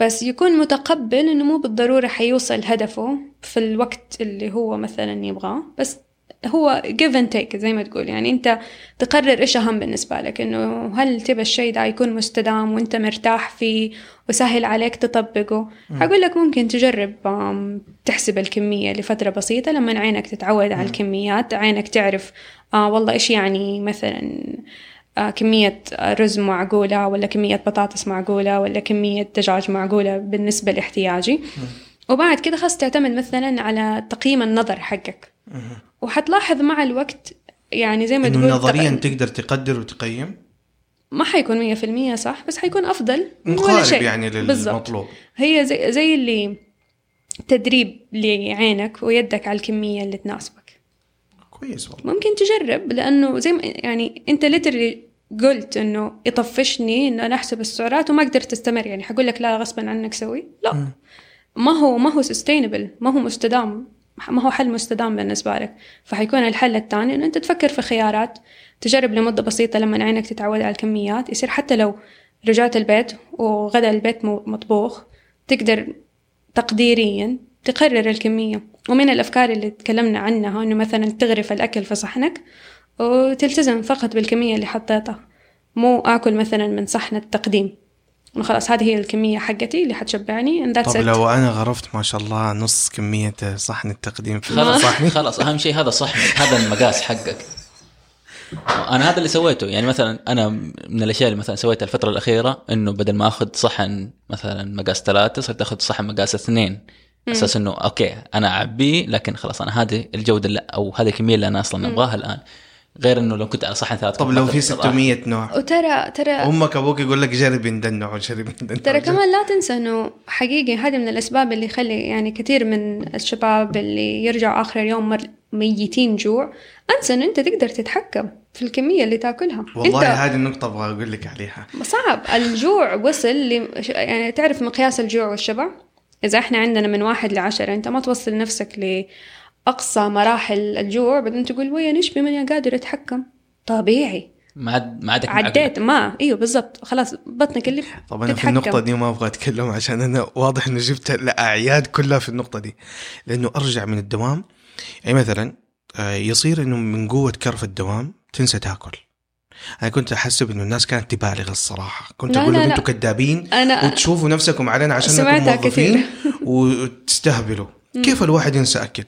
بس يكون متقبل إنه مو بالضرورة حيوصل هدفه في الوقت اللي هو مثلا يبغاه، بس هو give and take زي ما تقول. يعني أنت تقرر إيش أهم بالنسبة لك، إنه هل تبى الشيء ده يكون مستدام وأنت مرتاح فيه وسهل عليك تطبقه. هقول لك ممكن تجرب تحسب الكمية لفترة بسيطة، لما عينك تتعود على الكميات، عينك تعرف آه والله إيش يعني مثلا آه كمية رز معقولة، ولا كمية بطاطس معقولة، ولا كمية دجاج معقولة بالنسبة لاحتياجي. وبعد كده خاص تعتمد مثلا على تقييم النظر حقك، وحتلاحظ مع الوقت يعني زي ما تقول نظريا تقدر تقدر وتقيم. ما حيكون مية في المية صح، بس حيكون أفضل ولا شيء يعني للمطلوب. هي زي, زي اللي تدريب لعينك ويدك على الكمية اللي تناسبك. كويس والله. ممكن تجرب، لأنه زي ما يعني أنت ليترلي قلت إنه يطفشني إنه أنا أحسب السعرات وما قدرت تستمر. يعني حقول لك لا غصبا عنك سوي، لا م. ما هو ما هو sustainable، ما هو مستدام، ما هو حل مستدام بالنسبة لك. فحيكون الحل الثاني إنه أنت تفكر في خيارات، تجرب لمدة بسيطة، لما عينك تتعود على الكميات يصير حتى لو رجعت البيت وغدا البيت مطبوخ تقدر تقديريا تقرر الكمية. ومن الأفكار اللي تكلمنا عنها إنه مثلا تغرف الأكل في صحنك وتلتزم فقط بالكمية اللي حطيتها، مو أكل مثلا من صحن التقديم خلاص هذه هي الكمية حقتي اللي حتشبعني. طب لو أنا غرفت ما شاء الله نص كمية صحن التقديم في خلاص صحني. خلاص أهم شيء هذا صحن، هذا المقاس حقك. انا هذا اللي سويته. يعني مثلا انا من الاشياء اللي مثلا سويتها الفتره الاخيره انه بدل ما اخذ صحن مثلا مقاس ثلاثة صرت اخذ صحن مقاس اثنين اساس انه اوكي انا اعبيه لكن خلاص انا هذه الجوده اللي او هذه الكميه اللي انا اصلا ابغاها الان، غير انه لو كنت على صحن ثلاثة. طب لو في ستمية نوع، وترى ترى امك ابوك يقول لك جربي ذا النوع وجربي ذا النوع. ترى كمان لا تنسى انه حقيقي هذه من الاسباب اللي يخلي يعني كثير من الشباب اللي يرجعوا اخر اليوم مر ميتين جوع. انسى انه انت تقدر تتحكم في الكميه اللي تاكلها. والله هذه النقطه ابغى اقول لك عليها. صعب الجوع وصل ل... يعني تعرف مقياس الجوع والشبع، اذا احنا عندنا من واحد لعشرة انت ما توصل نفسك ل أقصى مراحل الجوع بعدين تقول ويا نشبي من أنا قادر أتحكم. طبيعي ما ما عندك عديت ما ايوه بالضبط خلاص بطنك اللي طب انا في النقطه دي ما ابغى اتكلم عشان انا واضح انه جبت الاعياد كلها في النقطه دي، لانه ارجع من الدوام يعني مثلا يصير انه من قوه كرف الدوام تنسى تاكل. انا كنت احسب انه الناس كانت تبالغ الصراحه، كنت اقول لهم انتم كذابين وتشوفوا نفسكم علينا عشان انكم موظفين وتستهبلوا. كيف الواحد ينسى اكل؟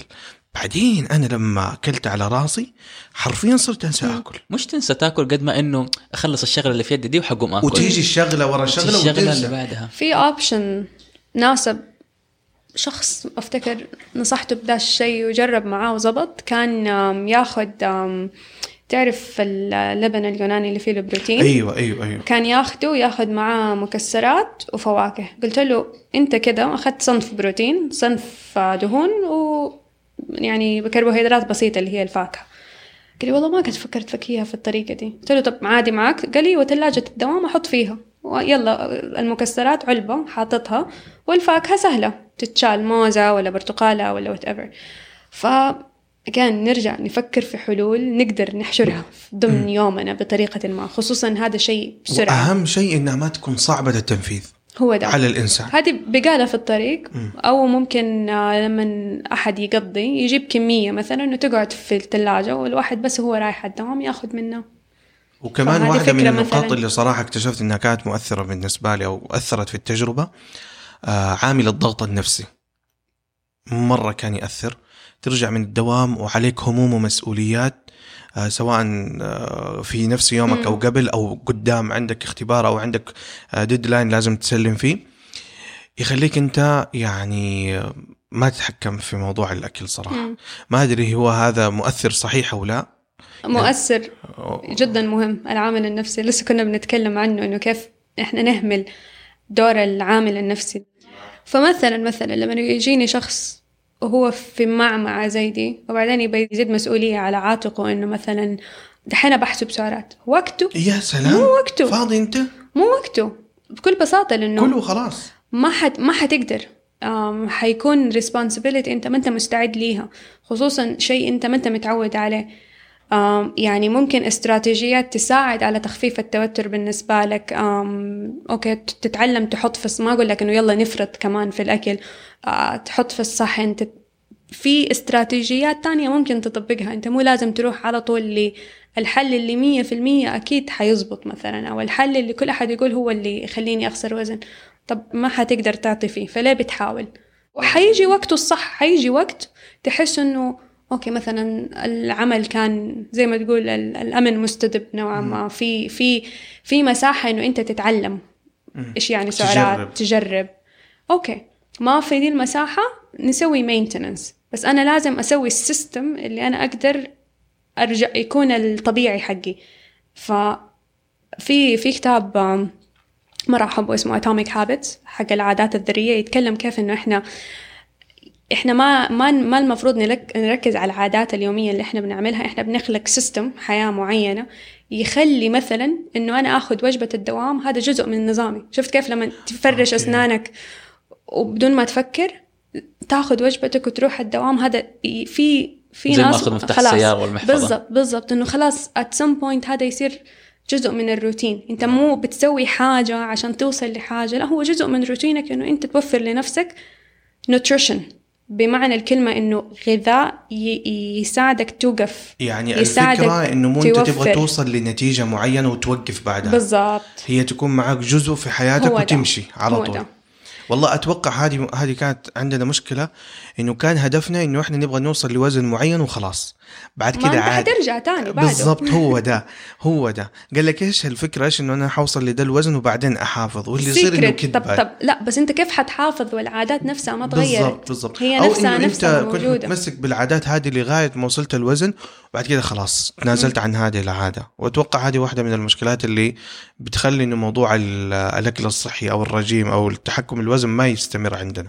بعدين أنا لما أكلت على راسي حرفيا صرت أنسى أكل. مش تنسى تأكل قد ما إنه أخلص الشغلة اللي في يدي دي وحقوم أكل، وتيجي الشغلة ورا الشغلة والشغلة اللي بعدها. في أوبشن ناسب شخص أفتكر نصحته بدا الشيء وجرب معاه وزبط، كان ياخد تعرف اللبن اليوناني اللي فيه البروتين. أيوة أيوة أيوة كان ياخده وياخد معاه مكسرات وفواكه. قلت له أنت كده أخذت صنف بروتين صنف دهون و يعني بكربوهيدرات بسيطة اللي هي الفاكهة. قال لي والله ما كنت فكرت فكيها في الطريقة دي. قلت له طب عادي معك؟ قال لي وثلاجة الدوام أحط فيها ويلا المكسرات علبة حاطتها والفاكهة سهلة تتشال موزة ولا برتقالة ولا whatever. فكان نرجع نفكر في حلول نقدر نحشرها ضمن يومنا بطريقة ما، خصوصا هذا شيء بسرعة. أهم شيء إنها ما تكون صعبة التنفيذ هو ده على الإنسان. هذه بقالة في الطريق م. أو ممكن لما أحد يقضي يجيب كمية مثلا إنه تقعد في الثلاجة والواحد بس هو رايح الدوام يأخذ منه. وكمان واحدة من النقاط اللي صراحة اكتشفت إنها كانت مؤثرة بالنسبة لي أو أثرت في التجربة آه عامل الضغط النفسي مرة كان يأثر. ترجع من الدوام وعليك هموم ومسؤوليات سواء في نفس يومك أو قبل أو قدام، عندك اختبار أو عندك ديدلاين لازم تسلم فيه، يخليك أنت يعني ما تتحكم في موضوع الأكل صراحة. ما أدري هو هذا مؤثر صحيح أو لا. مؤثر جدا مهم العامل النفسي، لسه كنا بنتكلم عنه أنه كيف إحنا نهمل دور العامل النفسي. فمثلا مثلا لما يجيني شخص وهو في معمعة زي دي وبعدين يبي يزيد مسؤولية على عاتقه إنه مثلا دحين بحسب سعرات وقته. يا سلام مو وقته فاضي أنت، مو وقته بكل بساطة، لأنه كله خلاص ما حت ما حتقدر حيكون responsibility أنت ما أنت مستعد ليها، خصوصا شيء أنت ما أنت متعود عليه. يعني ممكن استراتيجيات تساعد على تخفيف التوتر بالنسبة لك. أوكي تتعلم تحط في، ما أقول لك إنه يلا نفرط كمان في الأكل، تحط في الصحن. في استراتيجيات تانية ممكن تطبقها، أنت مو لازم تروح على طول للحل اللي مية في المية أكيد حيزبط مثلا، أو الحل اللي كل أحد يقول هو اللي يخليني أخسر وزن. طب ما حتقدر تعطي فيه، فليه بتحاول؟ وحيجي وقته الصح، حيجي وقت تحس إنه أوكي مثلا العمل كان زي ما تقول الأمن مستدب نوعا ما، في في في مساحة إنه أنت تتعلم إيش يعني سعرات، تجرب. تجرب أوكي ما في دي المساحة نسوي مينتننس، بس أنا لازم أسوي السيستم اللي أنا أقدر أرجع يكون الطبيعي حقي. ففي في كتاب مرة أحبه اسمه Atomic Habits حق العادات الذرية، يتكلم كيف إنه إحنا إحنا ما ما ما المفروض نركز على العادات اليومية اللي إحنا بنعملها، إحنا بنخلق سيستم حياة معينة يخلي مثلا إنه أنا أخذ وجبة الدوام هذا جزء من نظامي. شفت كيف لما تفرش أسنانك وبدون ما تفكر تأخذ وجبتك وتروح الدوام؟ هذا في في ناس خلاص بالضبط بالضبط إنه خلاص at some point هذا يصير جزء من الروتين. أنت مو بتسوي حاجة عشان توصل لحاجة، لا هو جزء من روتينك إنه أنت توفر لنفسك nutrition بمعنى الكلمة إنه غذاء يساعدك توقف. يعني الفكرة إنه مو أنت تبغى توصل لنتيجة معينة وتوقف بعدها، بالضبط هي تكون معك جزء في حياتك وتمشي على طول. والله اتوقع هذه هذه كانت عندنا مشكله، انه كان هدفنا انه احنا نبغى نوصل لوزن معين وخلاص، بعد كده عادي هترجع تاني بعده. بالضبط، هو ده هو ده. قال لك ايش الفكره، ايش انه انا حوصل لده الوزن وبعدين احافظ، واللي يصير انه كده. طب طب لا بس انت كيف حتحافظ والعادات نفسها ما تغيرت؟ بالضبط بالضبط، هي نفسها نفسها موجوده. انت كنت متمسك بالعادات هذه لغايه ما وصلت الوزن، وبعد كده خلاص تنازلت عن هذه العاده. واتوقع هذه واحده من المشكلات اللي بتخلي انه موضوع الاكل الصحي او الرجيم او التحكم الوزن ما يستمر عندنا،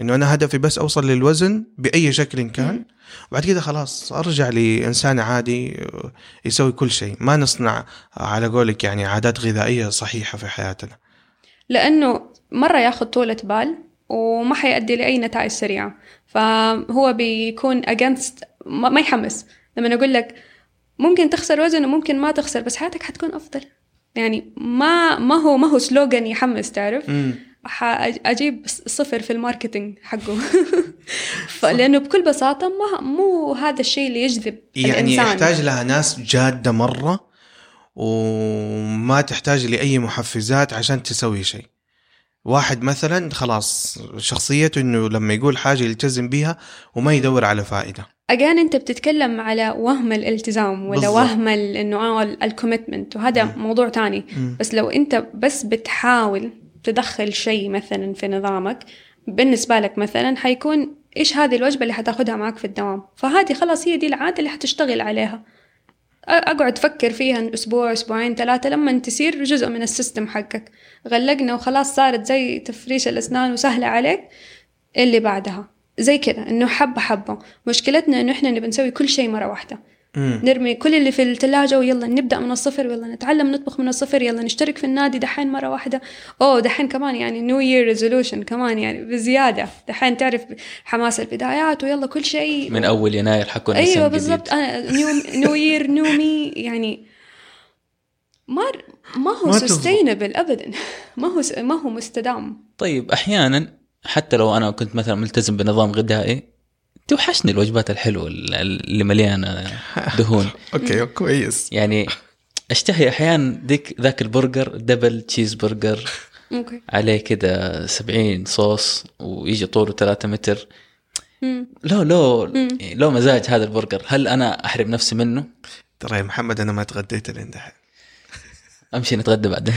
انه انا هدفي بس اوصل للوزن باي شكل كان، وبعد كده خلاص ارجع لانسان عادي يسوي كل شيء، ما نصنع على قولك يعني عادات غذائيه صحيحه في حياتنا، لانه مره ياخذ طولة بال وما حيؤدي لاي نتائج سريعه. فهو بيكون against، ما يحمس لما اقول لك ممكن تخسر وزن وممكن ما تخسر، بس حياتك حتكون افضل. يعني ما ما هو ما هو سلوغان يحمس، تعرف. مم. اجيب صفر في الماركتينج حقه لانه بكل بساطه ما مو هذا الشيء اللي يجذب يعني الانسان. يعني يحتاج لها ناس جاده مره، وما تحتاج لاي محفزات عشان تسوي شيء. واحد مثلا خلاص شخصيته انه لما يقول حاجه يلتزم بيها وما يدور على فائده. اجان انت بتتكلم على وهم الالتزام ولا بالضبط. وهم انه الكوميتمنت، وهذا م. موضوع تاني. م. بس لو انت بس بتحاول تدخل شيء مثلا في نظامك، بالنسبة لك مثلا حيكون إيش هذه الوجبة اللي حتاخدها معك في الدوام، فهذه خلاص هي دي العادة اللي حتشتغل عليها. أقعد فكر فيها أسبوع أسبوعين ثلاثة لما تصير جزء من السيستم حقك. غلقنا وخلاص صارت زي تفريش الأسنان وسهلة عليك، اللي بعدها زي كده إنه حبة حبة. مشكلتنا إنه إحنا نبي نسوي كل شيء مرة واحدة، نرمي كل اللي في الثلاجة ويلا نبدأ من الصفر، ويلا نتعلم نطبخ من الصفر، يلا نشترك في النادي دحين مرة واحدة. أوه دحين كمان يعني New Year Resolution كمان يعني بزيادة دحين، تعرف حماس البدايات ويلا كل شيء من أول يناير حكون. أيوة بالضبط، أنا New Year New Me. يعني ما ما هو sustainable أبدا، ما هو ما هو مستدام. طيب أحيانا حتى لو أنا كنت مثلا ملتزم بنظام غذائي توحشني الوجبات الحلوة اللي مليانة دهون. أوكي كويس، يعني أشتهي أحيان ذيك ذاك البرجر دبل تشيز برجر عليه كده سبعين صوص ويجي طوله ثلاثة متر. لا لا لا مزاج هذا البرجر. هل أنا أحرم نفسي منه؟ ترى يا محمد أنا ما تغديت لين دحين، أمشي نتغدى بعدين.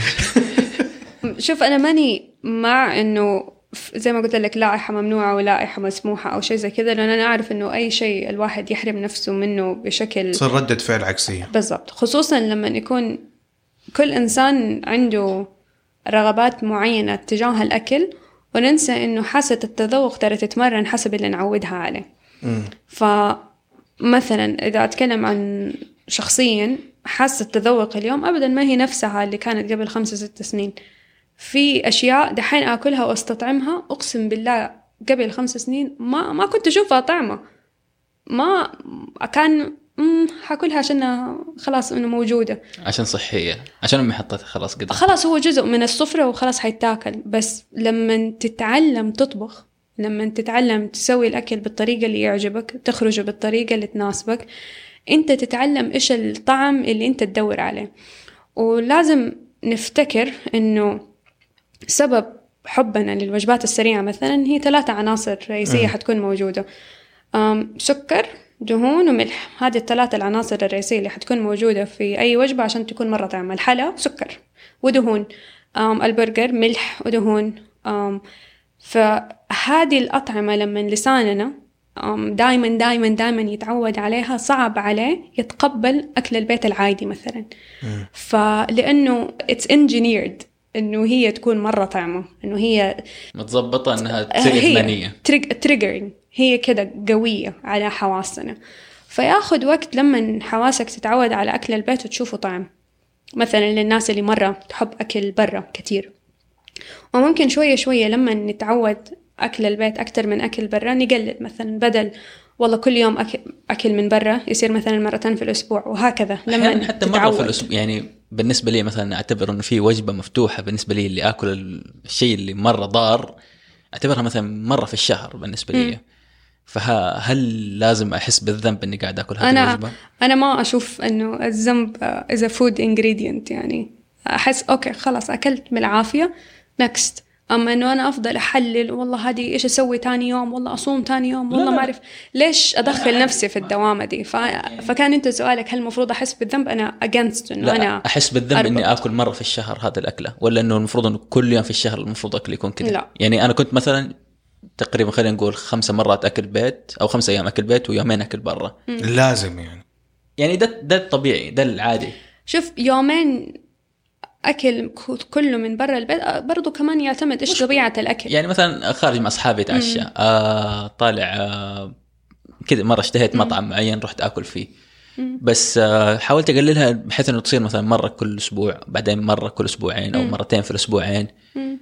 شوف أنا ماني مع إنه زي ما قلت لك لائحة ممنوعة ولائحة مسموحة أو شيء زي كذا، لأن أنا أعرف إنه أي شيء الواحد يحرم نفسه منه بشكل صار ردة فعل عكسية. بالضبط، خصوصا لما يكون كل إنسان عنده رغبات معينة تجاه الأكل، وننسى إنه حاسة التذوق ترى تتمرن حسب اللي نعودها عليه. م. فمثلا إذا أتكلم عن شخصيا، حاسة التذوق اليوم أبدا ما هي نفسها اللي كانت قبل خمسة ستة سنين. في أشياء دحين أكلها وأستطعمها أقسم بالله قبل خمس سنين ما ما كنت أشوفها طعمة، ما كان حاكلها عشانها خلاص إنه موجودة، عشان صحية، عشان أمي حطتها خلاص قدام، خلاص هو جزء من السفرة وخلاص حيتاكل. بس لما تتعلم تطبخ، لما تتعلم تسوي الأكل بالطريقة اللي يعجبك، تخرجه بالطريقة اللي تناسبك، أنت تتعلم إيش الطعم اللي أنت تدور عليه. ولازم نفتكر إنه سبب حبنا للوجبات السريعة مثلا هي ثلاثة عناصر رئيسية حتكون موجودة، سكر دهون وملح. هذه الثلاثة العناصر الرئيسية اللي حتكون موجودة في أي وجبة عشان تكون مرة طعمة. الحلا سكر ودهون، البرجر ملح ودهون. فهذه الأطعمة لما لساننا دايما دايما دايما يتعود عليها، صعب عليه يتقبل أكل البيت العادي مثلا، فلأنه it's engineered إنه هي تكون مرة طعمة، إنه هي متظبطة، إنها تريجرينية، تريجرين هي كده قوية على حواسنا. فياخد وقت لما حواسك تتعود على أكل البيت وتشوفه طعم. مثلا للناس اللي مرة تحب أكل برا كتير، وممكن شوية شوية لما نتعود أكل البيت أكتر من أكل برا نقلل، مثلا بدل والله كل يوم أكل, أكل من برا يصير مثلا مرتين في الأسبوع، وهكذا لما حتى مرة في الأسبوع. يعني بالنسبة لي مثلا أعتبر أنه في وجبة مفتوحة بالنسبة لي، اللي أكل الشيء اللي مرة ضار أعتبرها مثلا مرة في الشهر بالنسبة لي. م. فهل لازم أحس بالذنب أني قاعد أكل هذه أنا الوجبة؟ أنا ما أشوف أنه الذنب is a food ingredient. يعني أحس أوكي خلاص أكلت بالعافية next. Um, أما أنه أنا أفضل أحلل والله هذه إيش أسوي تاني يوم، والله أصوم تاني يوم، والله ما أعرف ليش أدخل نفسي في الدوامة دي. ف... فكان أنت سؤالك هل المفروض أحس بالذنب؟ أنا against إنه لا أنا أحس بالذنب أربط. إني أكل مرة في الشهر هذا الأكلة، ولا إنه المفروض إنه كل يوم في الشهر المفروض أكل يكون كذا. يعني أنا كنت مثلا تقريبا خلينا نقول خمسة مرات أكل بيت، أو خمسة أيام أكل بيت ويومين أكل برا. لازم يعني يعني ده ده الطبيعي، ده العادي. شوف يومين أكل كله من برا البيت برضو كمان يعتمد إيش طبيعة الأكل. يعني مثلا خارج مع أصحابي أتعشى، آه طالع آه كذا، مرة اشتهيت مطعم معين رحت أكل فيه، مم. بس آه حاولت أقللها بحيث أنه تصير مثلا مرة كل أسبوع، بعدين مرة كل أسبوعين، أو مم. مرتين في الأسبوعين.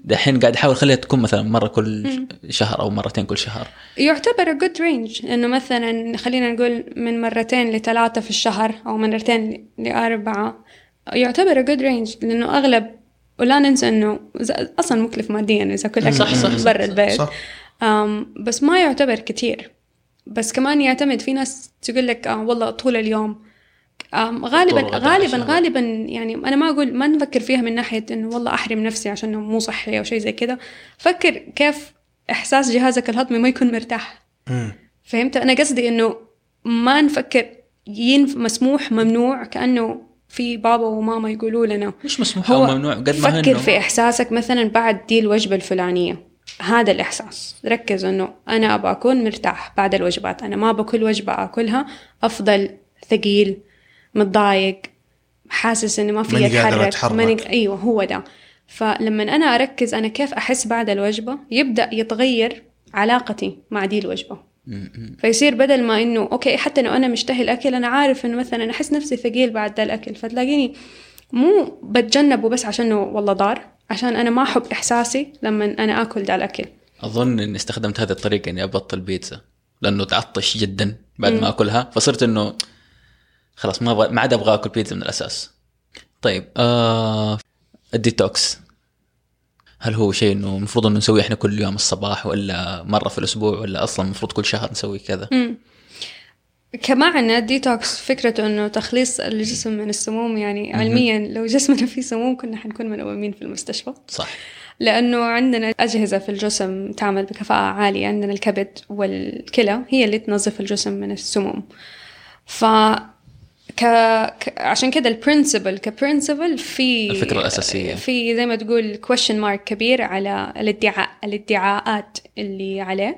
دحين قاعد أحاول خليها تكون مثلا مرة كل مم. شهر أو مرتين كل شهر. يعتبر good range، إنه مثلا خلينا نقول من مرتين لثلاثة في الشهر، أو مرتين لأربعة، يعتبر good range. لأنه أغلب، ولا ننسى أنه أصلا مكلف ماديا إذا كل أكل برا البيت، بس ما يعتبر كتير. بس كمان يعتمد، في ناس تقول لك آه والله طول اليوم، آه غالبا غالبا غالبا يعني أنا ما أقول ما نفكر فيها من ناحية أنه والله أحرم نفسي عشان مو صحي أو شيء زي كده. فكر كيف إحساس جهازك الهضمي ما يكون مرتاح. فهمت؟ أنا قصدي أنه ما نفكر ينف مسموح ممنوع، كأنه في بابا وماما يقولوا لنا مش مسموح أو ممنوع قد ما هنو. فكر في إحساسك مثلا بعد دي الوجبة الفلانية، هذا الإحساس. ركز أنه أنا أبغى أكون مرتاح بعد الوجبات، أنا ما بكل وجبة أكلها أفضل ثقيل متضايق حاسس أني ما في أتحرك من... أيوة هو ده. فلما أنا أركز أنا كيف أحس بعد الوجبة، يبدأ يتغير علاقتي مع دي الوجبة. فيصير بدل ما أنه أوكي حتى لو أنا مشتهي الأكل، أنا عارف أنه مثلا أحس نفسي ثقيل بعد ده الأكل، فتلاقيني مو بتجنبه بس عشانه والله ضار، عشان أنا ما أحب إحساسي لما أنا أكل ده الأكل. أظن إن استخدمت هذه الطريقة إني أبطل بيتزا، لأنه تعطش جدا بعد مم. ما أكلها، فصرت إنه خلاص ما ما عاد أبغى أكل بيتزا من الأساس. طيب آه... الديتوكس هل هو شيء إنه مفروض إنه نسويه إحنا كل يوم الصباح، ولا مرة في الأسبوع، ولا أصلاً مفروض كل شهر نسوي كذا؟ مم. كمعنى ديتوكس فكرة أنه تخليص الجسم من السموم. يعني علميا لو جسمنا فيه سموم كنا حنكون ملومين في المستشفى، صح؟ لأنه عندنا أجهزة في الجسم تعمل بكفاءة عالية، عندنا الكبد والكلى هي اللي تنظف الجسم من السموم. ف ك... ك... عشان كده البرنسبل كبرنسبل في الفكرة الأساسية، في زي ما تقول question mark كبير على الادعاء الادعاءات اللي عليه.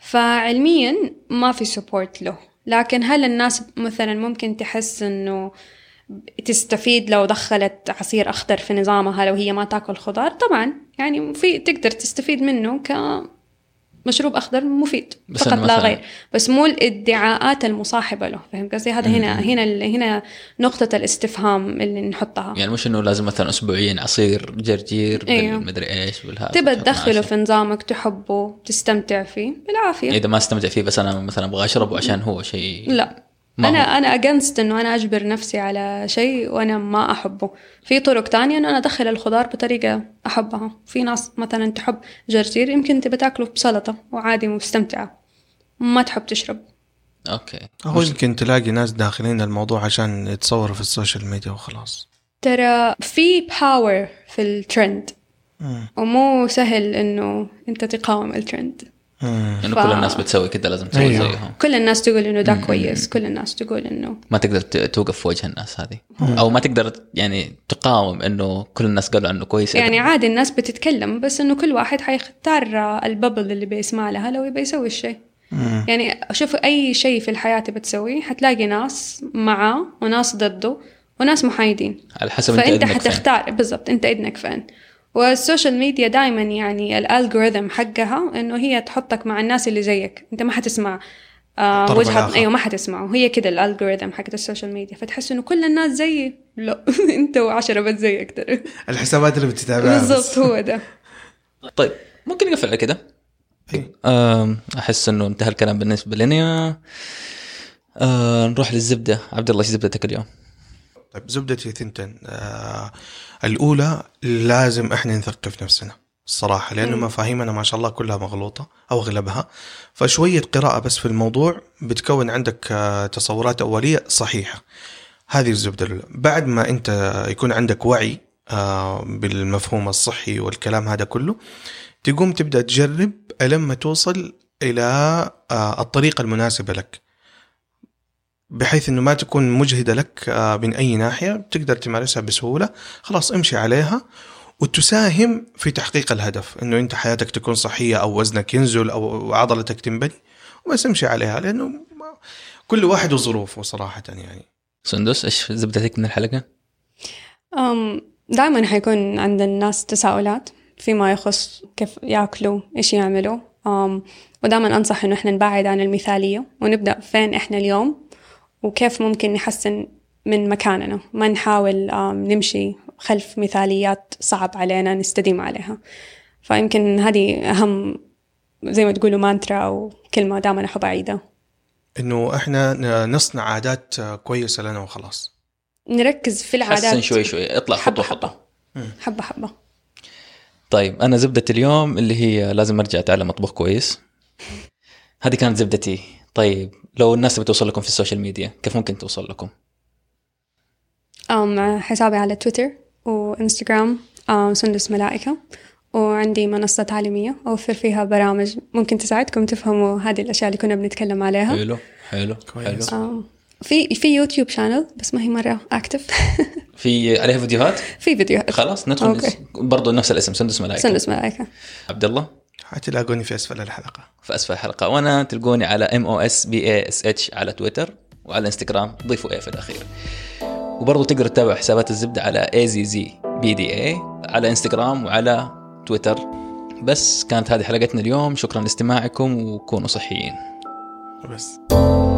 فعلميا ما في support له. لكن هل الناس مثلا ممكن تحس انه تستفيد لو دخلت عصير اخضر في نظامها لو هي ما تاكل خضار؟ طبعا يعني في تقدر تستفيد منه كمشروب اخضر مفيد فقط لا غير، بس مو الادعاءات المصاحبه له. فاهم قصدي؟ هذا هنا هنا هنا نقطه الاستفهام اللي نحطها. يعني مش انه لازم مثلا اسبوعيا عصير جرجير بالمدري ايش بالهذا، تبى تدخله في نظامك، تحبه، تستمتع فيه بالعافيه. اذا ما استمتع فيه بس انا مثلا ابغى اشربه عشان هو شيء، لا انا انا against انه انا اجبر نفسي على شيء وانا ما احبه. في طرق تانية انه انا ادخل الخضار بطريقه احبها. في ناس مثلا تحب جرجير، يمكن تبى تاكله بسلطه وعادي مستمتعه، ما تحب تشرب. اوكي هو يمكن تلاقي ناس داخلين الموضوع عشان يتصوروا في السوشيال ميديا وخلاص. ترى في power في الترند، ومو سهل انه انت تقاوم الترند. إنه ف... كل الناس بتسوي كده، لازم تسوي أيوه. زيهم. كل الناس تقول إنه ده كويس، كل الناس تقول إنه ما تقدر توقف في وجه الناس هذه، مم. أو ما تقدر يعني تقاوم إنه كل الناس قالوا إنه كويس. يعني عادي الناس بتتكلم، بس إنه كل واحد حيختار الببل اللي بيسمع لها لو يبي يسوي الشيء. مم. يعني شوف أي شيء في الحياة بتسويه حتلاقي ناس معه وناس ضده وناس محايدين، على حسب فأنت حتختار بالضبط أنت إدنك فين. والسوشيال ميديا دائما يعني الالجوريثم حقها انه هي تحطك مع الناس اللي زيك، انت ما حتسمع آه وجهه، ايوه ما حتسمعه. هي كده الالجوريثم حقت السوشيال ميديا، فتحس انه كل الناس زيي. لا انت وعشرة بس زيك، ترى الحسابات اللي بتتابعها بالضبط هو ده. طيب ممكن نقفل على كده. احس انه انتهى الكلام بالنسبه لنا. أه نروح للزبده. عبد الله، ايش زبدتك اليوم؟ طيب زبدتي ثنتين. آه الأولى، لازم إحنا نثقف نفسنا الصراحة، لأنه مفاهيمنا ما شاء الله كلها مغلوطة أو أغلبها، فشوية قراءة بس في الموضوع بتكون عندك آه تصورات أولية صحيحة. هذه الزبدة الأولى. بعد ما أنت يكون عندك وعي بالمفهوم الصحي والكلام هذا كله، تقوم تبدأ تجرب لما توصل إلى الطريقة المناسبة لك، بحيث أنه ما تكون مجهدة لك من أي ناحية، تقدر تمارسها بسهولة. خلاص امشي عليها وتساهم في تحقيق الهدف، أنه أنت حياتك تكون صحية أو وزنك ينزل أو عضلتك تنبني، وما تمشي عليها، لأنه كل واحد وظروفه صراحة. يعني سندس، إيش زبدتك من الحلقة؟ دائما حيكون عند الناس تساؤلات فيما يخص كيف يأكلوا، إيش يعملوا، ودائما أنصح إنه إحنا نبعد عن المثالية ونبدأ فين إحنا اليوم وكيف ممكن نحسن من مكاننا، ما نحاول نمشي خلف مثاليات صعب علينا نستديم عليها. فيمكن هذه أهم زي ما تقولوا مانترا أو كلمة دائما أحب أعيدها، إنه إحنا نصنع عادات كويسة لنا وخلاص، نركز في العادات، حسن شوي شوي، اطلع خطوة خطوة، حبة حبة. طيب أنا زبدة اليوم اللي هي لازم أرجع أتعلم أطبخ كويس، هذه كانت زبدتي. طيب لو الناس بتوصل لكم في السوشيال ميديا، كيف ممكن توصل لكم؟ أم حسابي على تويتر وإنستغرام سندس ملائكة، وعندي منصة تعليمية أوفر فيها برامج ممكن تساعدكم تفهموا هذه الأشياء اللي كنا بنتكلم عليها. حلو حلو كويس. في في يوتيوب شانل بس ما هي مرة أكتف. في عليها فيديوهات؟ في فيديوهات. خلاص ندخل نس... برضو نفس الاسم سندس ملائكة. سندس ملائكة. عبدالله هتلاقوني في أسفل الحلقة. في أسفل الحلقة، وأنا تلقوني على إم أو إس بي إيه إس إتش على تويتر وعلى إنستغرام، ضيفوا إيه في الأخير. وبرضو تقدر تتابع حسابات الزبدة على إيه زد بي دي إيه على إنستغرام وعلى تويتر. بس كانت هذه حلقتنا اليوم، شكرا لاستماعكم وكونوا صحيين. بس.